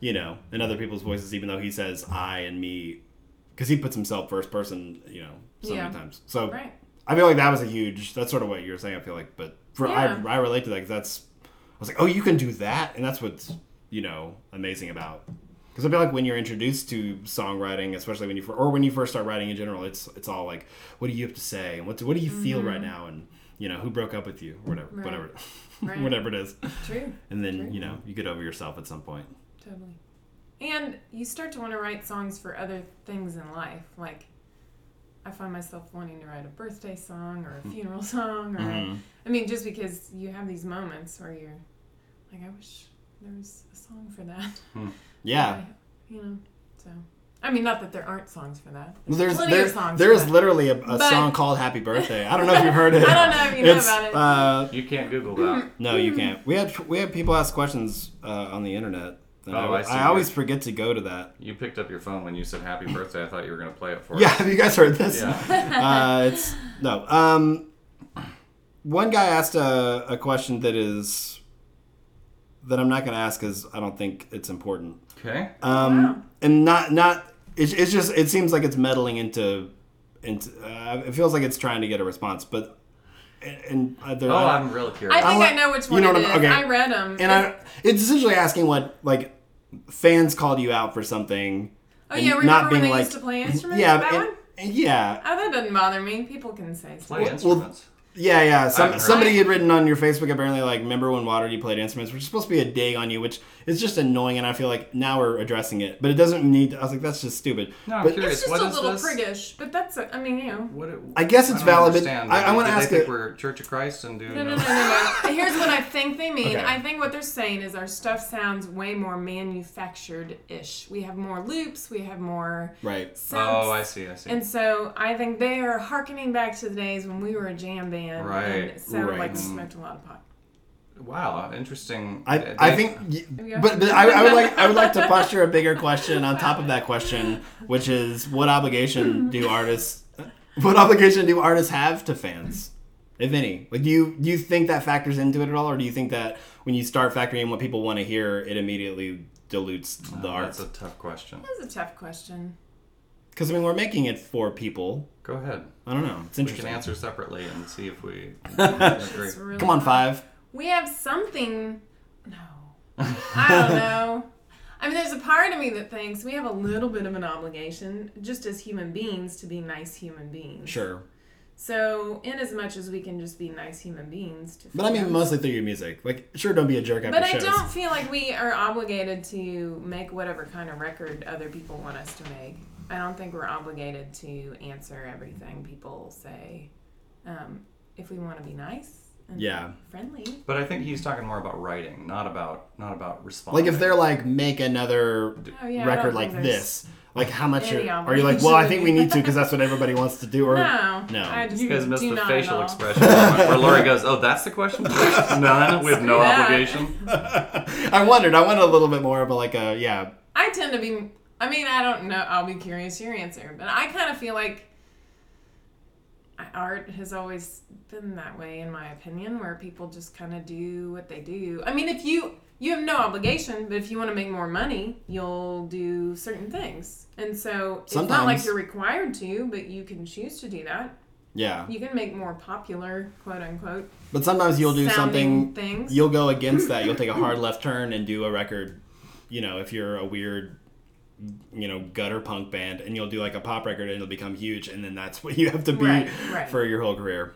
you know, in other people's voices, even though he says I and me. Because he puts himself first person, you know, so many times. So I feel like that's sort of what you're saying, I feel like. But I relate to that, because that's was like, oh, you can do that? And that's what's, you know, amazing about. Because I feel like when you're introduced to songwriting, especially when you first start writing in general, it's all like, what do you have to say? And what do you feel right now? And, you know, who broke up with you? Or whatever. Right. Whatever. Right. Whatever it is. True. And then, you know, you get over yourself at some point. Totally. And you start to want to write songs for other things in life. Like, I find myself wanting to write a birthday song or a funeral song. Or I mean, just because you have these moments where you're like, I wish there was a song for that. Yeah. You know, so. I mean, not that there aren't songs for that. There's literally a song called Happy Birthday. I don't know if you've heard it. I don't know if you know about it. You can't Google that. No, you can't. We had people ask questions on the internet. I always forget to go to that. You picked up your phone when you said Happy Birthday. I thought you were going to play it for us. Yeah, have you guys heard this? Yeah. No. One guy asked a question that I'm not going to ask because I don't think it's important. Okay. Wow. And it's just, it seems like it's meddling into it feels like it's trying to get a response, but. I'm real curious. I think I know which one it is. Okay. I read them. It's essentially asking what, like, fans called you out for something. Oh, yeah, remember not being when they used to play instruments? Yeah. That one? Yeah. Oh, that doesn't bother me. People can say stuff. Play instruments. Yeah. Somebody had written on your Facebook, apparently, like, remember when Waterdeep played instruments, which is supposed to be a dig on you, which is just annoying, and I feel like now we're addressing it. But it doesn't need to, I was like, that's just stupid. No, I'm curious. It's just a little priggish, but that's, I mean, you know. I guess it's valid, but I want to ask it. We're Church of Christ and doing... No. Here's what I think they mean. Okay. I think what they're saying is our stuff sounds way more manufactured-ish. We have more loops, we have more... Right. Sounds, oh, I see. And so I think they are hearkening back to the days when we were a jam band, right? And sounded right. Like smoked a lot of pot. Wow, interesting. I think, but I would like to posture a bigger question on top of that question, which is what obligation do artists have to fans, if any? Like, do you think that factors into it at all, or do you think that when you start factoring in what people want to hear, it immediately dilutes the art? That's a tough question. Because, I mean, we're making it for people. Go ahead. I don't know. It's interesting. We can answer separately and see if we agree. Really come on, five. We have something. No. I don't know. I mean, there's a part of me that thinks we have a little bit of an obligation, just as human beings, to be nice human beings. Sure. So, in as much as we can just be nice human beings to... But I mean, mostly through your music. Like, sure, don't be a jerk after shows. But I don't feel like we are obligated to make whatever kind of record other people want us to make. I don't think we're obligated to answer everything people say. If we want to be nice and friendly. But I think he's talking more about writing, not about responding. Like, if they're like, make another record like this... Like, how much are you like, well, I think we need to because that's what everybody wants to do? Or No. I just, you guys missed the facial expression where Lori goes, oh, that's the question? None? We have no obligation? I wondered a little bit more of a. I tend to be, I mean, I don't know. I'll be curious your answer. But I kind of feel like art has always been that way, in my opinion, where people just kind of do what they do. I mean, if you have no obligation, but if you want to make more money, you'll do certain things. And so it's not like you're required to, but you can choose to do that. Yeah. You can make more popular, quote unquote. But sometimes you'll do something, you'll go against that. You'll take a hard left turn and do a record, you know, if you're a weird, you know, gutter punk band, and you'll do like a pop record and it'll become huge. And then that's what you have to be for your whole career.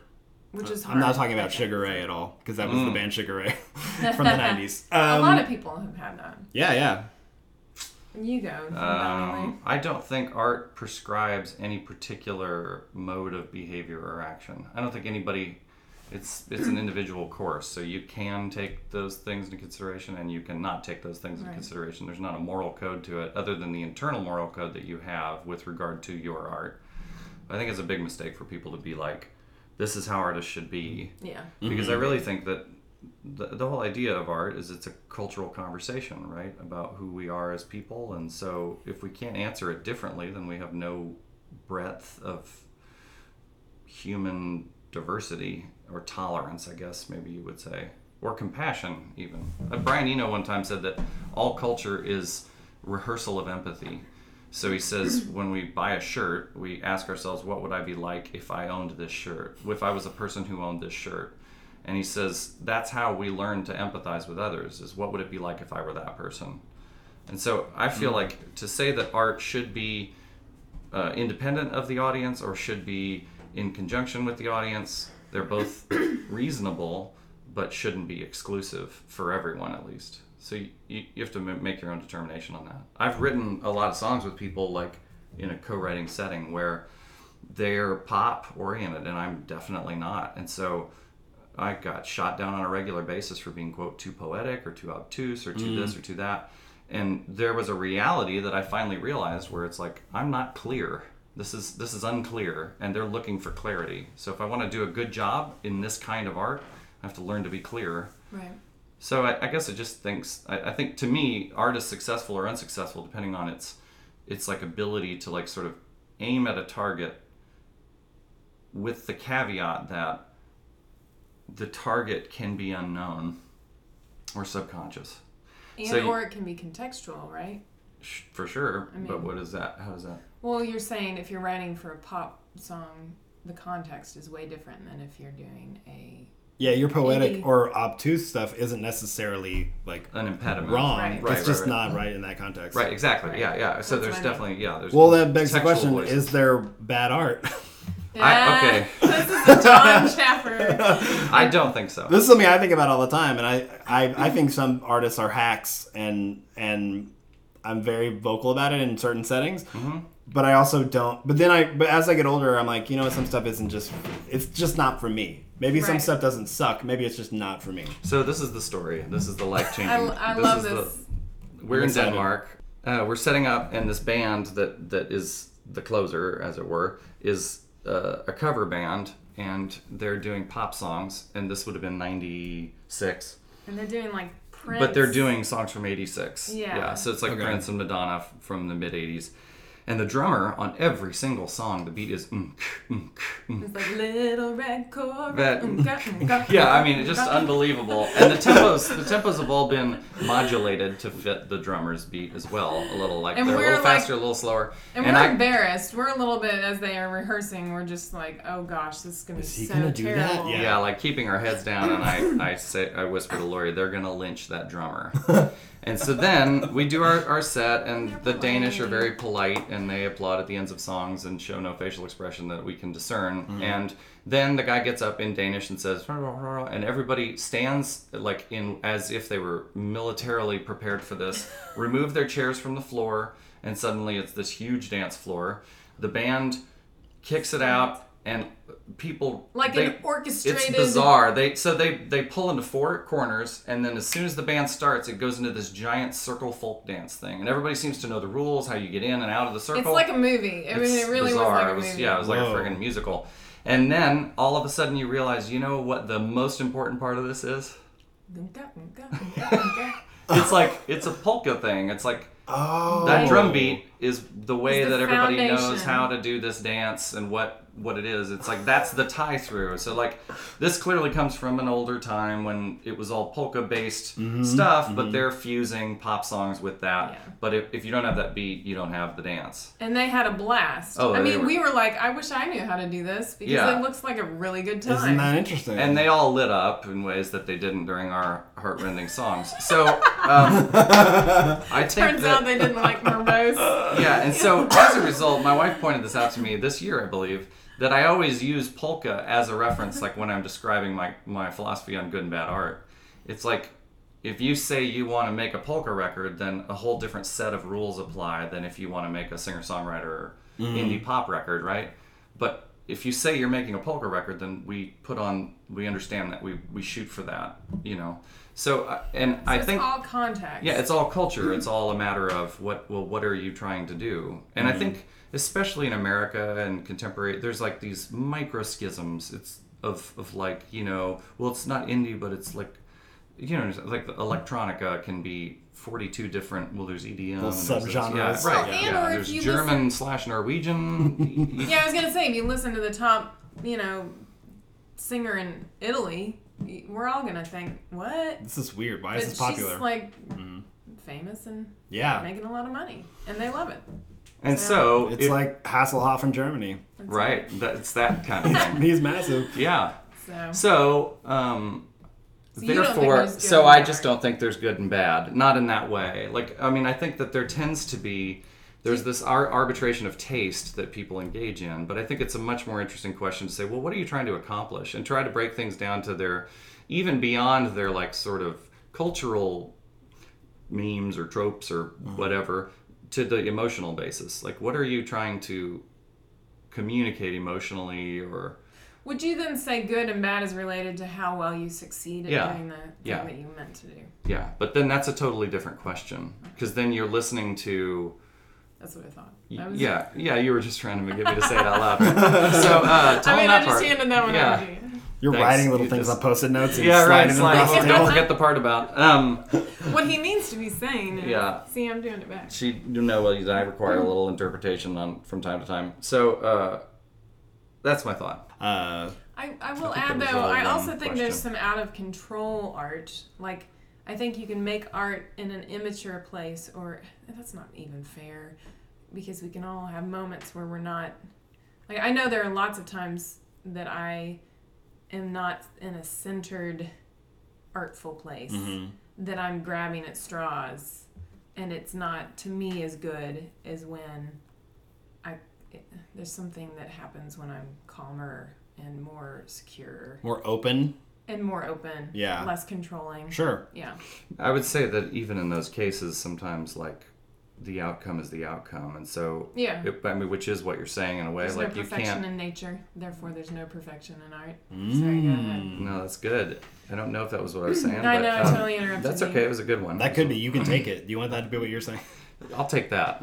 Which is hard. I'm not talking about Sugar Ray at all, because that was the band Sugar Ray from the 90s. A lot of people have had that. Yeah. You go. I don't think art prescribes any particular mode of behavior or action. I don't think anybody... It's an individual course, so you can take those things into consideration and you cannot take those things into consideration. There's not a moral code to it, other than the internal moral code that you have with regard to your art. I think it's a big mistake for people to be like, this is how artists should be. Yeah. Because I really think that the whole idea of art is it's a cultural conversation, right? About who we are as people. And so if we can't answer it differently, then we have no breadth of human diversity or tolerance, I guess maybe you would say, or compassion even. Brian Eno one time said that all culture is rehearsal of empathy. So he says, when we buy a shirt, we ask ourselves, what would I be like if I owned this shirt? If I was a person who owned this shirt? And he says, that's how we learn to empathize with others, is what would it be like if I were that person? And so I feel like to say that art should be independent of the audience or should be in conjunction with the audience, they're both reasonable, but shouldn't be exclusive for everyone at least. So you have to make your own determination on that. I've written a lot of songs with people like in a co-writing setting where they're pop oriented and I'm definitely not. And so I got shot down on a regular basis for being, quote, too poetic or too obtuse or too this or too that. And there was a reality that I finally realized where it's like, I'm not clear. This is unclear, and they're looking for clarity. So if I want to do a good job in this kind of art, I have to learn to be clear. Right. So I guess it just thinks, I think to me, art is successful or unsuccessful depending on its like ability to like sort of aim at a target with the caveat that the target can be unknown or subconscious. Or it can be contextual, right? For sure. I mean, but what is that? How is that? Well, you're saying if you're writing for a pop song, the context is way different than if you're doing a... Yeah, your poetic or obtuse stuff isn't necessarily, like... An impediment. Wrong. Right. It's just not right in that context. Right, exactly. Right. Yeah. So that's there's... Well, that begs the question, voices. Is there bad art? Yeah. Okay. This is the Don Chaffer. I don't think so. This is something I think about all the time, and I think some artists are hacks, and I'm very vocal about it in certain settings. Mm-hmm. But I also don't. But as I get older, I'm like, you know, some stuff isn't just. It's just not for me. Maybe some stuff doesn't suck. Maybe it's just not for me. So this is the story. This is the life changing. I love this. We're in Denmark. We're setting up, and this band that is the closer, as it were, is a cover band, and they're doing pop songs. And this would have been '96. And they're doing like Prince. But they're doing songs from '86. Yeah. So it's like Prince and Madonna from the mid '80s. And the drummer on every single song, the beat is It's like Little Red Corvette. Yeah, I mean, it's just unbelievable. And the tempos have all been modulated to fit the drummer's beat as well. A little like and they're a little faster, a little slower. And we're embarrassed. We're a little bit, as they are rehearsing, we're just like, oh gosh, this is gonna be so terrible. Is he gonna do that? Yeah, like keeping our heads down. And I whisper to Lori, they're gonna lynch that drummer. And so then we do our set, and the Danish are very polite, and they applaud at the ends of songs and show no facial expression that we can discern. Mm-hmm. And then the guy gets up in Danish and says, and everybody stands like in as if they were militarily prepared for this, remove their chairs from the floor, and suddenly it's this huge dance floor. The band kicks it out. And people like an orchestrated. It's bizarre. They pull into four corners, and then as soon as the band starts, it goes into this giant circle folk dance thing, and everybody seems to know the rules, how you get in and out of the circle. It's like a movie. It really bizarre. Was like a movie. It was like a friggin' musical. And then all of a sudden, you realize, you know what the most important part of this is? It's a polka thing. It's like. Oh. That drum beat is the way that everybody knows how to do this dance and what it is. It's like that's the tie through. So like this clearly comes from an older time when it was all polka based stuff, but they're fusing pop songs with that. Yeah. But if you don't have that beat, you don't have the dance. And they had a blast. Oh, I mean, we were like, I wish I knew how to do this because it looks like a really good time. Isn't that interesting? And they all lit up in ways that they didn't during our heartrending songs. So I think turns out they didn't like Mermos. Yeah, and so as a result, my wife pointed this out to me this year, I believe, that I always use polka as a reference, like when I'm describing my philosophy on good and bad art. It's like, if you say you want to make a polka record, then a whole different set of rules apply than if you want to make a singer-songwriter or indie pop record, right? But if you say you're making a polka record, then we understand that we shoot for that, you know. So and I think it's all context. Yeah, it's all culture. It's all a matter of what are you trying to do? And I think especially in America and contemporary, there's like these micro schisms. It's of like, you know, well, it's not indie, but it's like, you know, like the electronica can be 42 different, well, there's EDM. Those subgenres. Yeah, right. Yeah. There's German / Norwegian. Yeah, I was going to say, if you listen to the top, you know, singer in Italy, we're all going to think, what? This is weird. Why is this popular? She's like famous and making a lot of money. And they love it. And so it's like Hasselhoff in Germany. Right. It's that kind of thing. He's massive. Yeah. So I just don't think there's good and bad. Not in that way. Like, I mean, I think that there tends to be, there's this arbitration of taste that people engage in, but I think it's a much more interesting question to say, well, what are you trying to accomplish? And try to break things down to their, even beyond their, like, sort of cultural memes or tropes or whatever, to the emotional basis. Like, what are you trying to communicate emotionally or... Would you then say good and bad is related to how well you succeed at doing the thing that you meant to do? Yeah, but then that's a totally different question, because then you're listening to... That's what I thought. You were just trying to get me to say it out loud. Handed that one over to you. You're writing little things on post-it notes. Don't forget the part about what he means to be saying. See, I'm doing it back. I require a little interpretation from time to time. So that's my thought. I will add, though, I also think there's some out of control art. Like, I think you can make art in an immature place, or that's not even fair, because we can all have moments where we're not. Like, I know there are lots of times that I am not in a centered, artful place, that I'm grabbing at straws, and it's not, to me, as good as when there's something that happens when I'm calmer and more secure. More open. Yeah. Less controlling. Sure. Yeah. I would say that even in those cases, sometimes, like, the outcome is the outcome, and so which is what you're saying in a way. There's like no perfection in nature, therefore there's no perfection in art. Sorry, go ahead. No, that's good. I don't know if that was what I was saying. I totally interrupted. That's okay. It was a good one. That could be. You can take it. Do you want that to be what you're saying? I'll take that.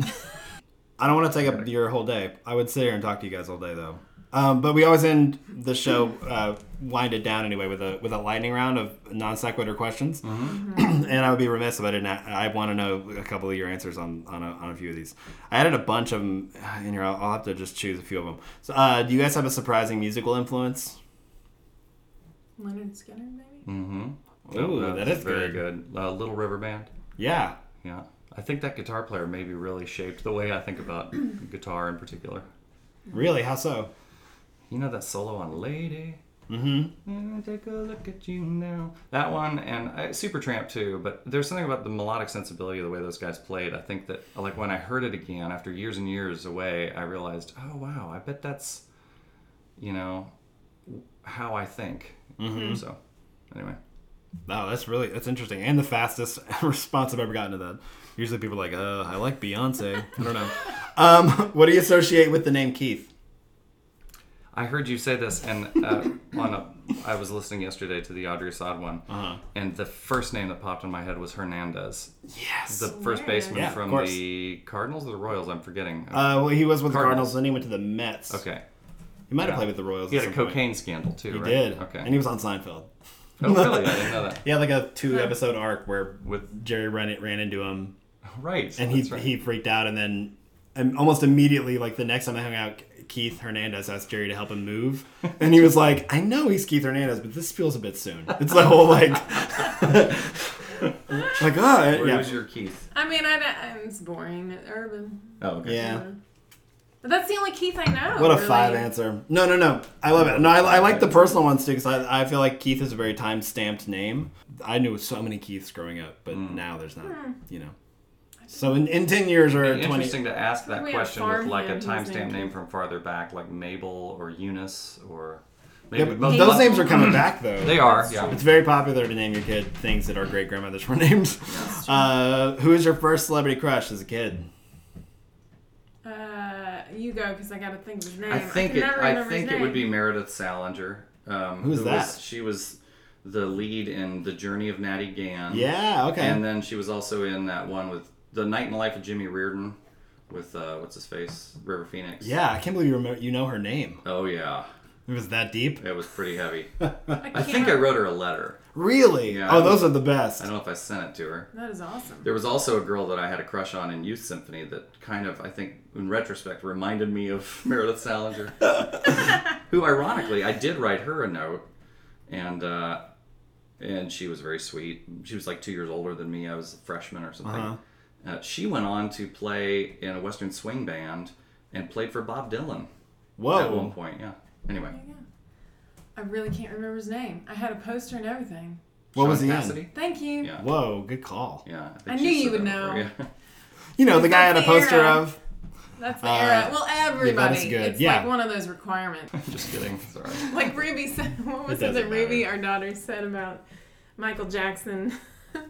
I don't want to take up your whole day. I would sit here and talk to you guys all day, though. But we always end the show, wind it down anyway, with a lightning round of non sequitur questions, and I would be remiss if I didn't. I want to know a couple of your answers on a few of these. I added a bunch of them in here. I'll have to just choose a few of them. So, do you guys have a surprising musical influence? Leonard Skinner, maybe. Ooh, that is very good. Little River Band. Yeah. I think that guitar player maybe really shaped the way I think about guitar in particular. Really? How so? You know that solo on Lady? Take a look at you now. That one, and Supertramp too, but there's something about the melodic sensibility of the way those guys played. I think that, like, when I heard it again after years and years away, I realized, oh wow, I bet that's, you know, how I think. So, anyway. Wow, that's interesting. And the fastest response I've ever gotten to that. Usually people are like, I like Beyonce. I don't know. What do you associate with the name Keith? I heard you say this, and I was listening yesterday to the Audrey Assad one, and the first name that popped in my head was Hernandez. Yes. The first baseman from the Cardinals or the Royals, I'm forgetting. Well, he was with the Cardinals, then he went to the Mets. Okay. He might have played with the Royals. He had a cocaine scandal, too, right? He did. Okay. And he was on Seinfeld. Oh, really? I didn't know that. Yeah, like a 2-episode arc where Jerry ran into him. Right. And he freaked out, and then... And almost immediately, like, the next time I hung out, Keith Hernandez asked Jerry to help him move. And he was like, I know he's Keith Hernandez, but this feels a bit soon. It's the whole, like... like, where was your Keith? I mean, it's boring. Urban. Oh, okay. Yeah. But that's the only Keith I know. What a five answer. No. I love it. No, I like the personal ones, too, because I feel like Keith is a very time-stamped name. I knew so many Keiths growing up, but now there's not, you know. So in 10 years or 20... Interesting to ask that question with, like, a timestamp name from farther back, like Mabel or Eunice or... Maybe but those names are coming back, though. They are, yeah. It's very popular to name your kid things that our great-grandmothers were named. Yes, who was your first celebrity crush as a kid? You go, because I got to think of his name. I think it would be Meredith Salenger. Who's that? She was... the lead in The Journey of Natty Gann. Yeah, okay. And then she was also in that one with The Night in the Life of Jimmy Reardon with, what's-his-face, River Phoenix. Yeah, I can't believe you know her name. Oh, yeah. It was that deep? It was pretty heavy. I think I wrote her a letter. Really? Yeah, those are the best. I don't know if I sent it to her. That is awesome. There was also a girl that I had a crush on in Youth Symphony that kind of, I think, in retrospect, reminded me of Meredith Salenger, who, ironically, I did write her a note, and she was very sweet. She was like 2 years older than me. I was a freshman or something. She went on to play in a Western swing band and played for Bob Dylan at one point. Anyway. I really can't remember his name. I had a poster and everything. What was he in? Thank you. Yeah. Whoa, good call. Yeah. I knew you would know. You know, the guy I had a poster of. That's the era. Well, everybody. Yeah, it's like one of those requirements. Just kidding. Sorry. Like Ruby said, what was it that Ruby, our daughter, said about Michael Jackson?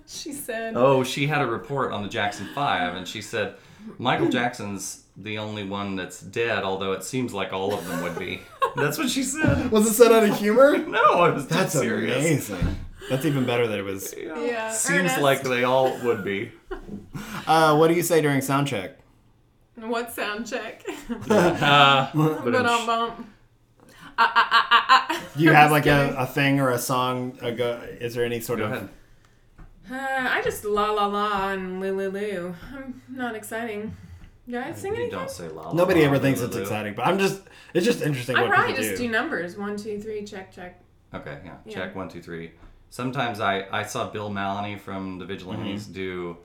She said... Oh, she had a report on the Jackson 5, and she said, Michael Jackson's the only one that's dead, although it seems like all of them would be. That's what she said. Was it said out of humor? No, it was just serious. That's amazing. That's even better that it was... Yeah, seems earnest. Like they all would be. What do you say during sound check? What sound check? But do you have like a thing or a song? Is there any sort of... I just la la la and lu lu lu. I'm not exciting. Guys, sing anything? You don't say la la. Nobody ever thinks it's exciting, but it's just interesting. I probably just do numbers. 1, 2, 3, check, check. Okay, yeah. Check, 1, 2, 3. Sometimes I saw Bill Maloney from the Vigilantes do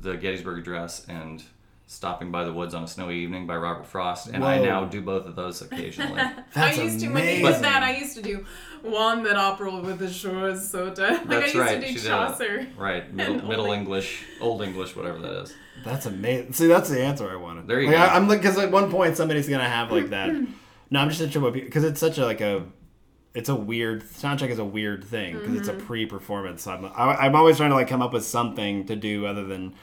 the Gettysburg Address and Stopping by the Woods on a Snowy Evening by Robert Frost, and I now do both of those occasionally. That's amazing. When he did that, I used to do One That Operal with the Shores So Dead. Like that's I used to do Chaucer. Right, Middle English, Old English, whatever that is. That's amazing. See, that's the answer I wanted. There you go. I'm like, because at one point somebody's gonna have like that. No, I'm just interested what because it's such a like a. It's a weird soundcheck is a weird thing because it's a pre-performance. So I'm always trying to like come up with something to do other than.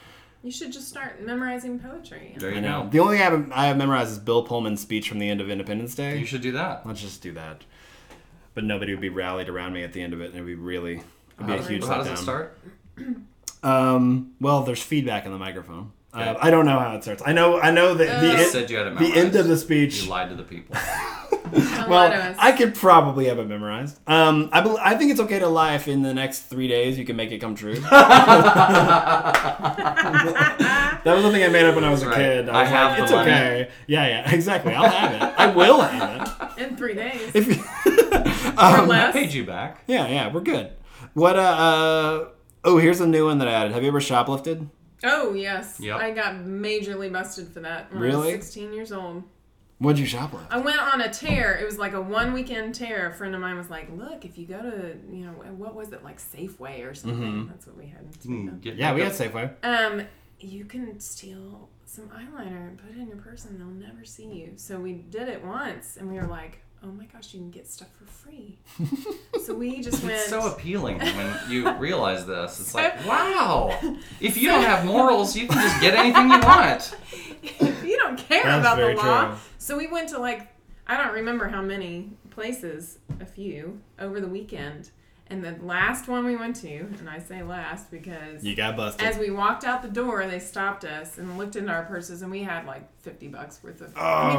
You should just start memorizing poetry. There you go. The only thing I have memorized is Bill Pullman's speech from the end of Independence Day. You should do that. Let's just do that. But nobody would be rallied around me at the end of it, and it would be really it'd be a huge letdown. How does it start? Well, there's feedback in the microphone. Okay. I don't know how it starts. I know that the end of the speech... You lied to the people. Well, I could probably have it memorized. I think it's okay to lie if in the next 3 days you can make it come true. That was the thing I made up when I was a kid. I was like, it's okay. Yeah, exactly. I'll have it. I will have it. In 3 days. Or less. I paid you back. Yeah, we're good. What, here's a new one that I added. Have you ever shoplifted? Oh, yes. Yep. I got majorly busted for that when I was 16 years old. What'd you shoplift? I went on a tear. It was like a one-weekend tear. A friend of mine was like, look, if you go to, what was it, like Safeway or something? That's what we had. We had Safeway. You can steal some eyeliner and put it in your purse and they'll never see you. So we did it once and we were like, oh my gosh, you can get stuff for free. So we just went... It's so appealing when you realize this. It's like, wow, if you don't have morals, you can just get anything you want. If you don't care about the law... True. So we went to I don't remember how many places, a few, over the weekend. And the last one we went to, and I say last because... You got busted. As we walked out the door, they stopped us and looked into our purses and we had $50 worth of...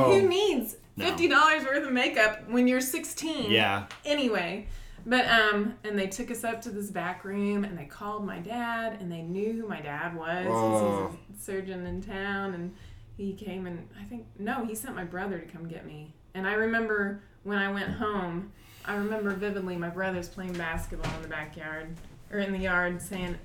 who needs $50 worth of makeup when you're 16? Yeah. Anyway. But, and they took us up to this back room and they called my dad and they knew who my dad was. Oh. He was a surgeon in town and... He came and he sent my brother to come get me. And I remember when I went home, I remember vividly my brother's playing basketball in the backyard, or in the yard, saying,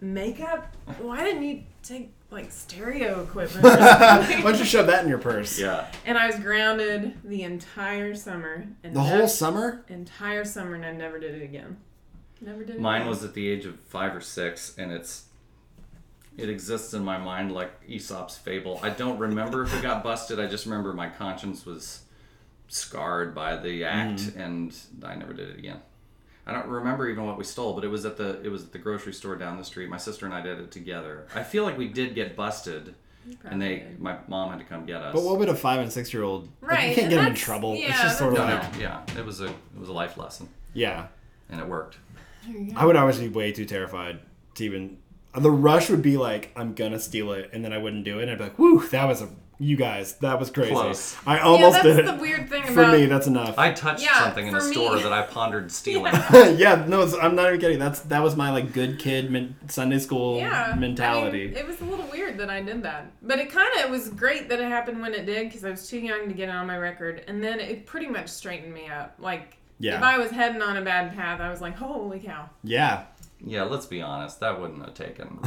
makeup? Why didn't you take, stereo equipment? Why don't you shove that in your purse? Yeah. And I was grounded the entire summer. And the whole summer? Entire summer, and I never did it again. Never did it Mine again. Was at the age of 5 or 6, and It exists in my mind like Aesop's fable. I don't remember if it got busted. I just remember my conscience was scarred by the act, and I never did it again. I don't remember even what we stole, but it was at the grocery store down the street. My sister and I did it together. I feel like we did get busted, and my mom had to come get us. But what would a 5 and 6 year old? Right, you can't get them in trouble. Yeah, it's just sort of it was a life lesson. Yeah, and it worked. I would always be way too terrified to even. The rush would be I'm gonna steal it, and then I wouldn't do it, and I'd be like, woo, that was crazy. Close. I almost did it. That's the weird thing about... For me, that's enough. I touched something in a store that I pondered stealing. I'm not even kidding. That was my, good kid Sunday school mentality. It was a little weird that I did that. But it kind of was great that it happened when it did, because I was too young to get it on my record, and then it pretty much straightened me up. If I was heading on a bad path, I was like, holy cow. Yeah. Yeah, let's be honest. That wouldn't have taken root.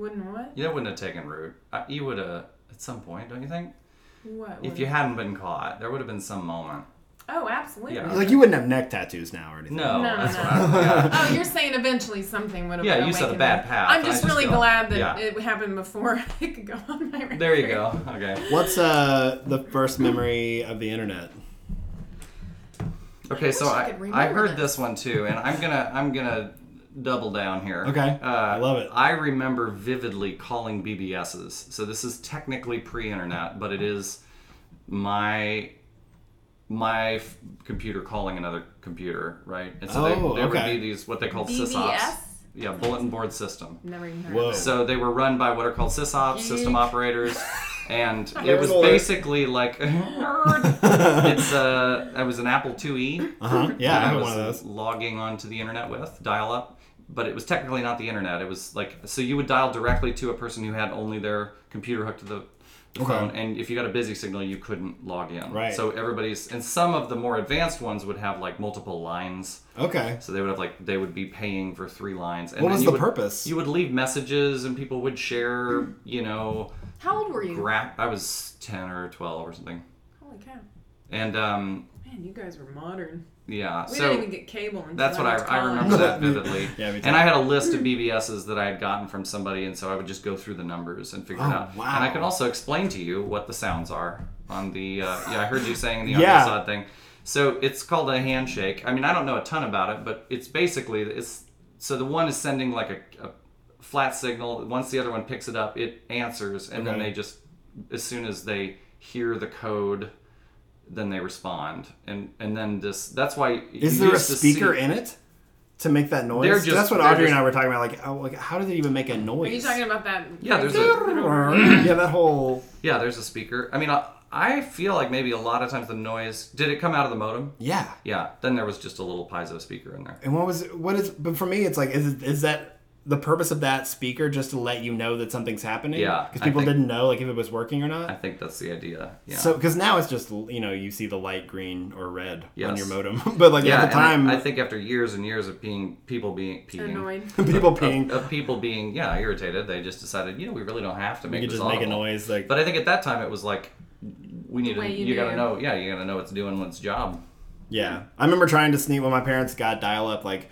Wouldn't what? Yeah, that wouldn't have taken root. You would have, at some point, don't you think? What? If you hadn't been caught, there would have been some moment. Oh, absolutely. Yeah. Like, you wouldn't have neck tattoos now or anything. No. Oh, you're saying eventually something would have been awakened. Yeah, you said a bad path. I'm just really glad that it happened before I could go on my record. There you go. Okay. What's the first memory of the internet? Okay, so I heard this one too, and I'm gonna double down here. Okay, I love it. I remember vividly calling BBSs. So this is technically pre-internet, but it is my computer calling another computer, right? And so there would be these what they called BBS? SysOps. Yeah, bulletin board system. Never even heard of it. So they were run by what are called SysOps, system operators. And it was basically like, I was an Apple IIe. Uh-huh. Yeah, I had one of those. Logging onto the internet with dial up, but it was technically not the internet. It was like, so you would dial directly to a person who had only their computer hooked to the phone, and if you got a busy signal, you couldn't log in. Right. So and some of the more advanced ones would have like multiple lines. Okay. So they would have they would be paying for 3 lines. And what was the purpose? You would leave messages, and people would share, How old were you? I was 10 or 12 or something. Holy cow. And, man, you guys were modern. Yeah. We didn't even get cable until that's what I remember that vividly. Yeah, me too. And I had a list of BBSs that I had gotten from somebody, and so I would just go through the numbers and figure it out. Wow. And I can also explain to you what the sounds are on the, I heard you saying the underside thing. So it's called a handshake. I mean, I don't know a ton about it, but it's basically, so the one is sending like a flat signal. Once the other one picks it up, it answers, and then they just, as soon as they hear the code, then they respond, and then this. That's why. Is there a speaker in it to make that noise? That's what Audrey and I were talking about. Like, how do they even make a noise? Are you talking about that? Yeah, there's that whole. Yeah, there's a speaker. I mean, I feel like maybe a lot of times the noise, did it come out of the modem? Yeah. Yeah. Then there was just a little piezo speaker in there. And but for me, it's like, is that the purpose of that speaker just to let you know that something's happening? Yeah. Because people didn't know, like, if it was working or not? I think that's the idea, yeah. So, because now it's just, you see the light green or red on your modem. But, at the time... I think after years and years of people being annoyed. Irritated, they just decided, we really don't have to make this audible. You could just make a noise, like... But I think at that time it was like, you gotta know it's doing its job. Yeah. I remember trying to sneak, when my parents got dial-up, like...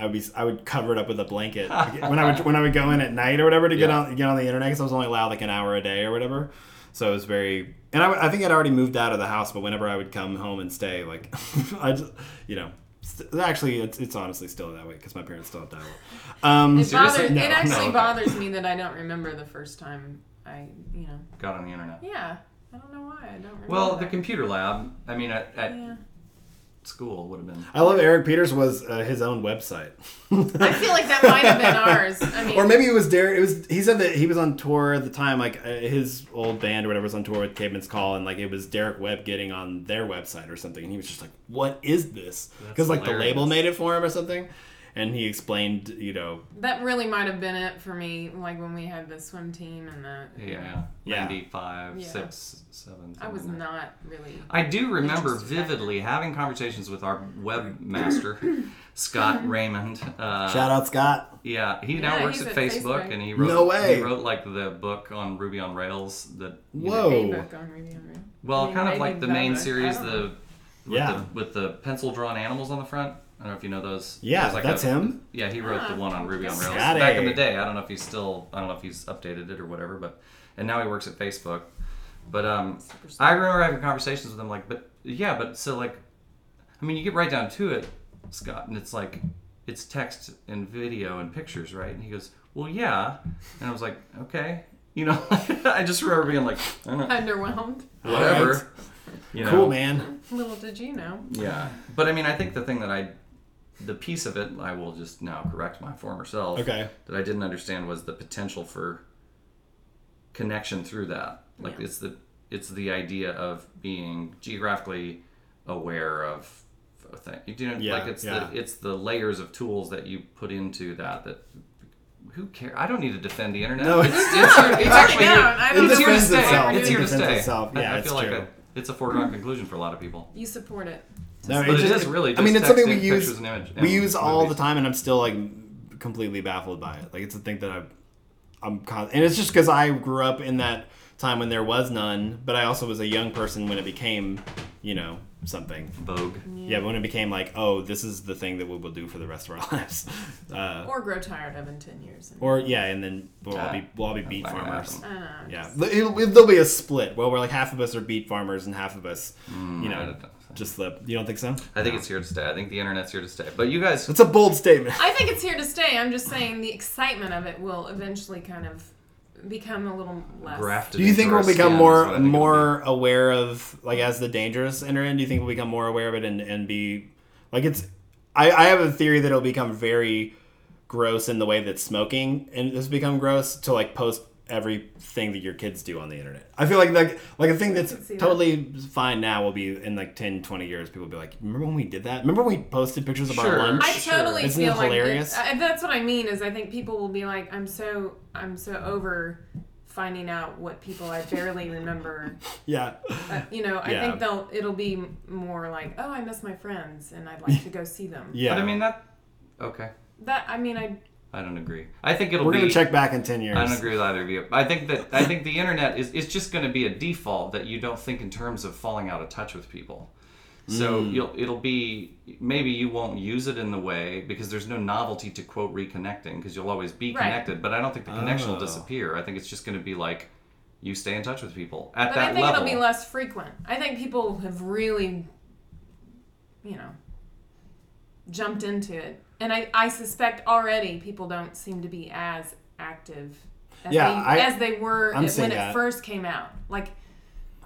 I would cover it up with a blanket when I would go in at night or whatever to get on the internet, because I was only allowed like an hour a day or whatever. So it was very, and I think I'd already moved out of the house, but whenever I would come home and stay, like I just, actually it's honestly still that way because my parents still have dial-up. Bothers me that I don't remember the first time I got on the internet. Yeah, I don't know why I don't remember. Well, the computer lab. I mean, at school would have been. I love Eric Peters was his own website. I feel like that might have been ours. I mean, or maybe it was Derek. It was. He said that he was on tour at the time, like his old band or whatever was on tour with Caveman's Call, and like it was Derek Webb getting on their website or something, and he was just like, "What is this?" Because like the label made it for him or something, and he explained, That really might have been it for me, like when we had the swim team and the 95, 6, 7. I was not really. I do remember vividly having conversations with our webmaster, Scott Raymond. Shout out Scott. Yeah, he now works at Facebook, and he wrote like the book on Ruby on Rails. Book on Ruby on Rails. Well, kind of like the main series, with the pencil drawn animals on the front. I don't know if you know those. Yeah, like that's him. Yeah, he wrote the one on Ruby on Rails back in the day. I don't know if he's updated it or whatever, and now he works at Facebook. But I remember having conversations with him, you get right down to it, Scott, and it's like it's text and video and pictures, right? And he goes, well, yeah, and I was like, okay, I just remember being like underwhelmed, whatever, right. Cool, man. Little did you know. Yeah, but I mean, I think the thing that the piece of it, I will just now correct my former self. Okay. That I didn't understand was the potential for connection through that. Like it's the idea of being geographically aware of a thing. It's the layers of tools that you put into that. Who cares? I don't need to defend the internet. No, it's here to stay. It's here to stay. Yeah, I feel like it's a foregone conclusion for a lot of people. You support it. No, but it is really just it's something we use. We use all the time, and I'm still like completely baffled by it. Like it's a thing that and it's just because I grew up in that time when there was none, but I also was a young person when it became you know, something. Vogue. Yeah, when it became like, oh, this is the thing that we will do for the rest of our lives. Or grow tired of in 10 years. Or, yeah, and then we'll all be beet farmers. Yeah. There'll be a split. Well, we're like half of us are beet farmers and half of us, you know, just slip. You don't think so? I think it's here to stay. I think the internet's here to stay. But you guys... That's a bold statement. I think it's here to stay. I'm just saying the excitement of it will eventually kind of... become a little less grafted. Do you think we'll become more aware of, like, as the dangers enter in? Do you think we'll become more aware of it and be like, it's I have a theory that it'll become very gross in the way that smoking and has become gross to, like, post everything that your kids do on the internet. I feel like a thing that's totally fine now will be in like 10, 20 years people will be like, remember when we did that? Remember when we posted pictures of our lunch? I totally Isn't feel like hilarious? That's what I mean is I think people will be like, I'm so over finding out what people I barely remember. Yeah. You know, I think it'll be more like, oh, I miss my friends and I'd like to go see them. Yeah. But I mean I don't agree. I think it'll We're going to check back in 10 years. I don't agree with either of you. I think the internet is just going to be a default that you don't think in terms of falling out of touch with people. So it'll be, maybe you won't use it in the way, because there's no novelty to, quote, reconnecting, because you'll always be connected. But I don't think the connection will disappear. I think it's just going to be like, you stay in touch with people at that level. But I think it'll be less frequent. I think people have really, you know, jumped into it. And I suspect already people don't seem to be as active as they were when it first came out. Like,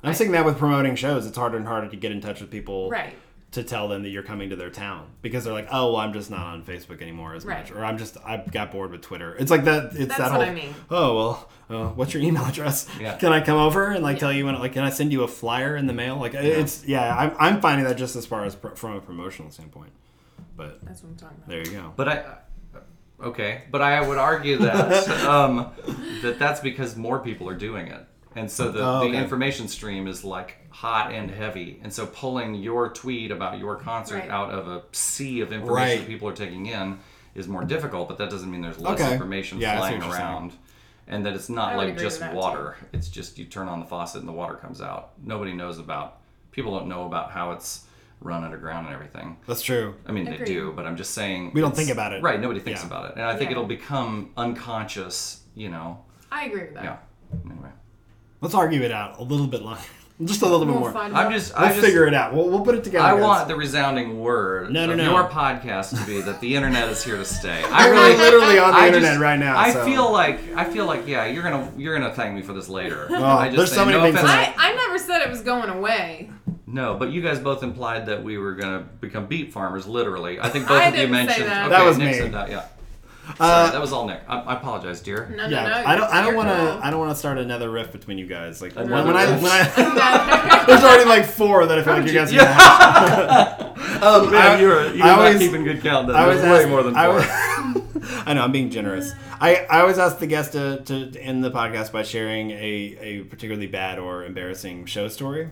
I'm seeing that with promoting shows. It's harder and harder to get in touch with people to tell them that you're coming to their town. Because they're like, oh, well, I'm just not on Facebook anymore as much. Or I got bored with Twitter. It's like that. That's that whole, what I mean. Oh, well, what's your email address? Yeah. Can I come over and tell you? Can I send you a flyer in the mail? I'm finding that just as far as from a promotional standpoint. But that's what I'm talking about. There you go. But I would argue that that's because more people are doing it, and so the information stream is like hot and heavy, and so pulling your tweet about your concert out of a sea of information that people are taking in is more difficult. But that doesn't mean there's less information flying around, and that it's not like just water. Too. It's just you turn on the faucet and the water comes out. Nobody knows about. People don't know about how it's run underground and everything. That's true. I mean, Agreed. They do, but I'm just saying... We don't think about it. Right, nobody thinks about it. And I think it'll become unconscious, you know. I agree with that. Yeah. Anyway. Let's argue it out a little bit longer. Just a little bit more. Let's figure it out. We'll put it together. I want the resounding word of your podcast to be that the internet is here to stay. I really literally on the internet right now. I feel like you're gonna thank me for this later. Well, I just there's so many things. I never said it was going away. No, but you guys both implied that we were going to become beet farmers, literally. I think both of you mentioned that. Okay, that was Nick said that, yeah. Sorry, that was all Nick. I apologize, dear. No. I don't want to start another riff between you guys. Like when I there's already like four that I feel like you guys are going to have. You're not keeping good count. There's way more than four. I know, I'm being generous. I always ask the guest to end the podcast by sharing a particularly bad or embarrassing show story.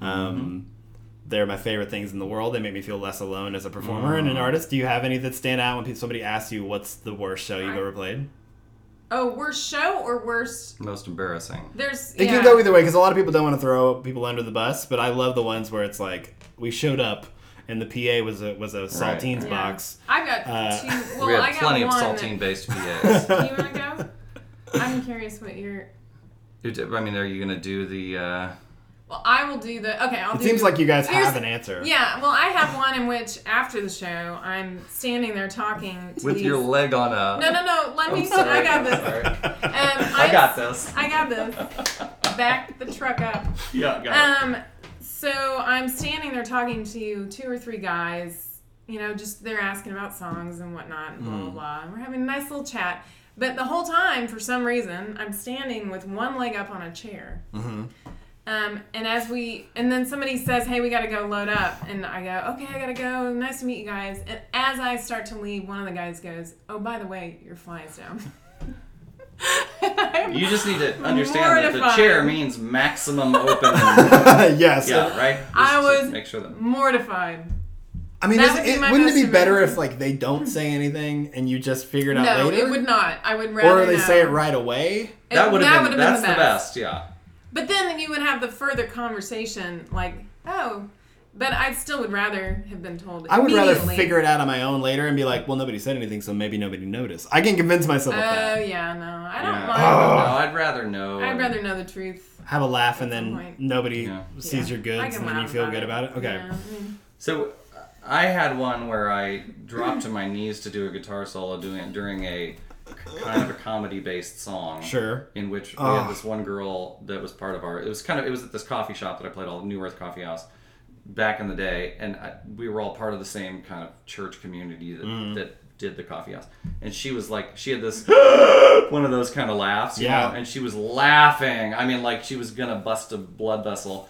They're my favorite things in the world. They make me feel less alone as a performer and an artist. Do you have any that stand out when somebody asks you what's the worst show you've ever played? Oh, worst show or worst? Most embarrassing. It can go either way because a lot of people don't want to throw people under the bus, but I love the ones where it's like we showed up and the PA was a saltines box. I've got two. Well, we have plenty of saltine based PAs. Do you want to go? I'm curious what are you going to do the? Well, I will do the... Okay, I'll do... It seems like you guys have an answer. Yeah, well, I have one in which, after the show, I'm standing there talking to your leg on a... No, let me... I got this. I got this. Back the truck up. Yeah, got it. So, I'm standing there talking to two or three guys. You know, just they're asking about songs and whatnot and blah, blah, blah. And we're having a nice little chat. But the whole time, for some reason, I'm standing with one leg up on a chair. Mm-hmm. And then somebody says, hey, we got to go load up. And I go, okay, I got to go. Nice to meet you guys. And as I start to leave, one of the guys goes, oh, by the way, your fly is down. You just need to understand mortified. That the chair means maximum open. Yes. Yeah, right? Just I was make sure that... mortified. I mean, wouldn't it be better if, like, they don't say anything and you just figure it out later? No, it would not. I would rather Or they say it right away? That would have been the best, yeah. But then you would have the further conversation, like, oh. But I still would rather have been told immediately. I would rather figure it out on my own later and be like, well, nobody said anything, so maybe nobody noticed. I can convince myself of that. Oh, yeah, no. I don't mind. Oh. No, I'd rather know. I'd rather know the truth. Have a laugh and then nobody sees your goods and then you feel good about it. Okay. Yeah. So I had one where I dropped to my knees to do a guitar solo during a kind of a comedy-based song. Sure. In which we had this one girl that was part of our... It was at this coffee shop that I played all, New Earth Coffee House. Back in the day, and we were all part of the same kind of church community that did the coffee house. And she was like, she had this, one of those kind of laughs, you know, and she was laughing. I mean, like she was going to bust a blood vessel,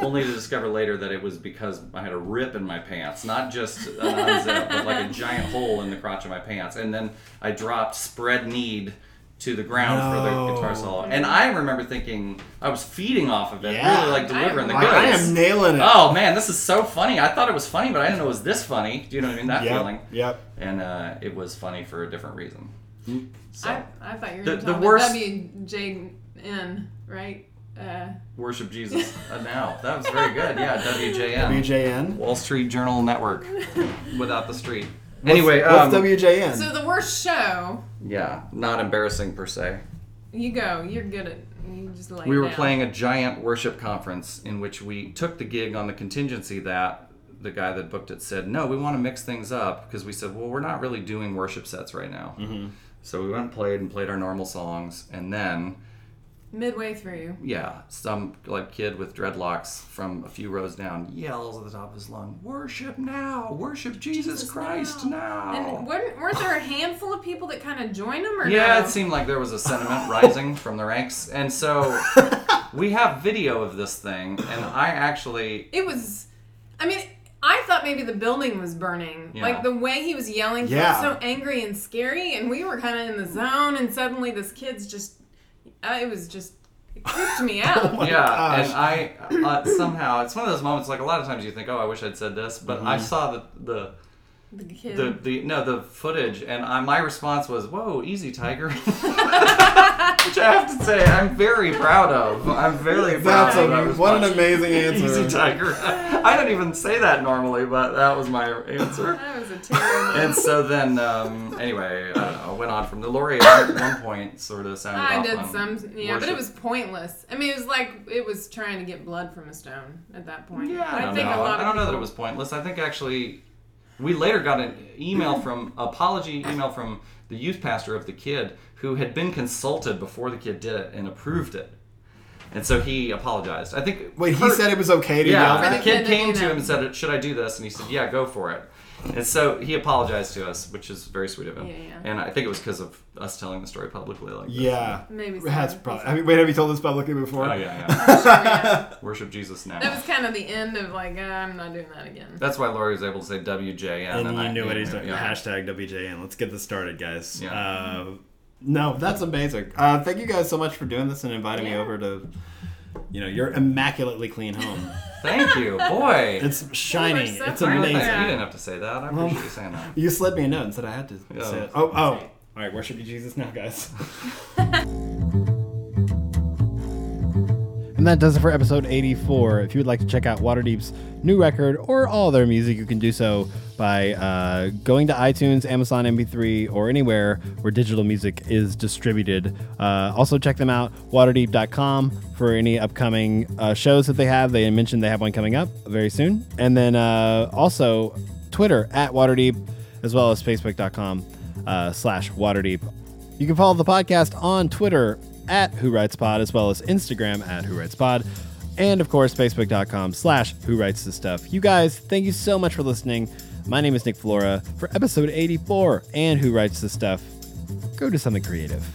only to discover later that it was because I had a rip in my pants, not just an unzip, but like a giant hole in the crotch of my pants. And then I dropped spread-kneed to the ground for the guitar solo. And I remember thinking, I was feeding off of it, really like delivering the goods. I am nailing it. Oh man, this is so funny. I thought it was funny, but I didn't know it was this funny. Do you know what I mean? That feeling. Yep. And it was funny for a different reason. So, I thought you were going to talk about WJN, right? Worship Jesus Now. That was very good. Yeah, WJN. WJN. Wall Street Journal Network. Without the street. Anyway, what's WJN? So the worst show. Yeah, not embarrassing per se. You go. You're good at. You just like. We were playing a giant worship conference in which we took the gig on the contingency that the guy that booked it said, "No, we want to mix things up," because we said, "Well, we're not really doing worship sets right now." Mm-hmm. So we went and played our normal songs, and then midway through, some like kid with dreadlocks from a few rows down yells at the top of his lung, "Worship now! Worship Jesus Christ now!" And weren't there a handful of people that kind of joined him? Or it seemed like there was a sentiment rising from the ranks, and so we have video of this thing, and I thought maybe the building was burning. Yeah. Like, the way he was yelling, he was so angry and scary, and we were kind of in the zone, and suddenly this kid's just... It creeped me out. Oh my gosh. And I somehow, it's one of those moments, like a lot of times you think, oh, I wish I'd said this, but I saw the footage, and my response was, whoa, easy, tiger. Which I have to say, I'm very proud of. I'm very proud of. What an amazing answer. Easy, tiger. I don't even say that normally, but that was my answer. That was a terrible. And so then, anyway, I went on from the Lori at one point, sort of sounded off. But it was pointless. I mean, it was like it was trying to get blood from a stone at that point. Yeah, I don't know that it was pointless. I think actually... We later got an apology email from the youth pastor of the kid who had been consulted before the kid did it and approved it. And so he apologized. I think... Wait, he said it was okay to yell? Yeah, the kid came to him and said, should I do this? And he said, yeah, go for it. And so he apologized to us, which is very sweet of him. Yeah, yeah. And I think it was because of us telling the story publicly like that. Yeah. Maybe so. Have you told this publicly before? Oh, yeah. Sure, yeah. Worship Jesus now. That was kind of the end of like, I'm not doing that again. That's why Lori was able to say WJN. And I knew what he's doing. Yeah. Hashtag WJN. Let's get this started, guys. Yeah. No, that's amazing. Thank you guys so much for doing this and inviting me over to... your immaculately clean home. Thank you. Boy. It's shining. It's amazing. You didn't have to say that. I appreciate you saying that. You slid me a note and said I had to say it. Oh, oh. All right, worship you, Jesus, now, guys. And that does it for episode 84. If you would like to check out Waterdeep's new record or all their music, you can do so by going to iTunes, Amazon MP3, or anywhere where digital music is distributed. Also check them out, waterdeep.com, for any upcoming shows that they have. They mentioned they have one coming up very soon. And then also Twitter @Waterdeep, as well as Facebook.com /Waterdeep. You can follow the podcast on Twitter @WhoWritesPod, as well as Instagram @WhoWritesPod. And, of course, Facebook.com /Who Writes This Stuff. You guys, thank you so much for listening. My name is Nick Flora for episode 84 and Who Writes This Stuff. Go do something creative.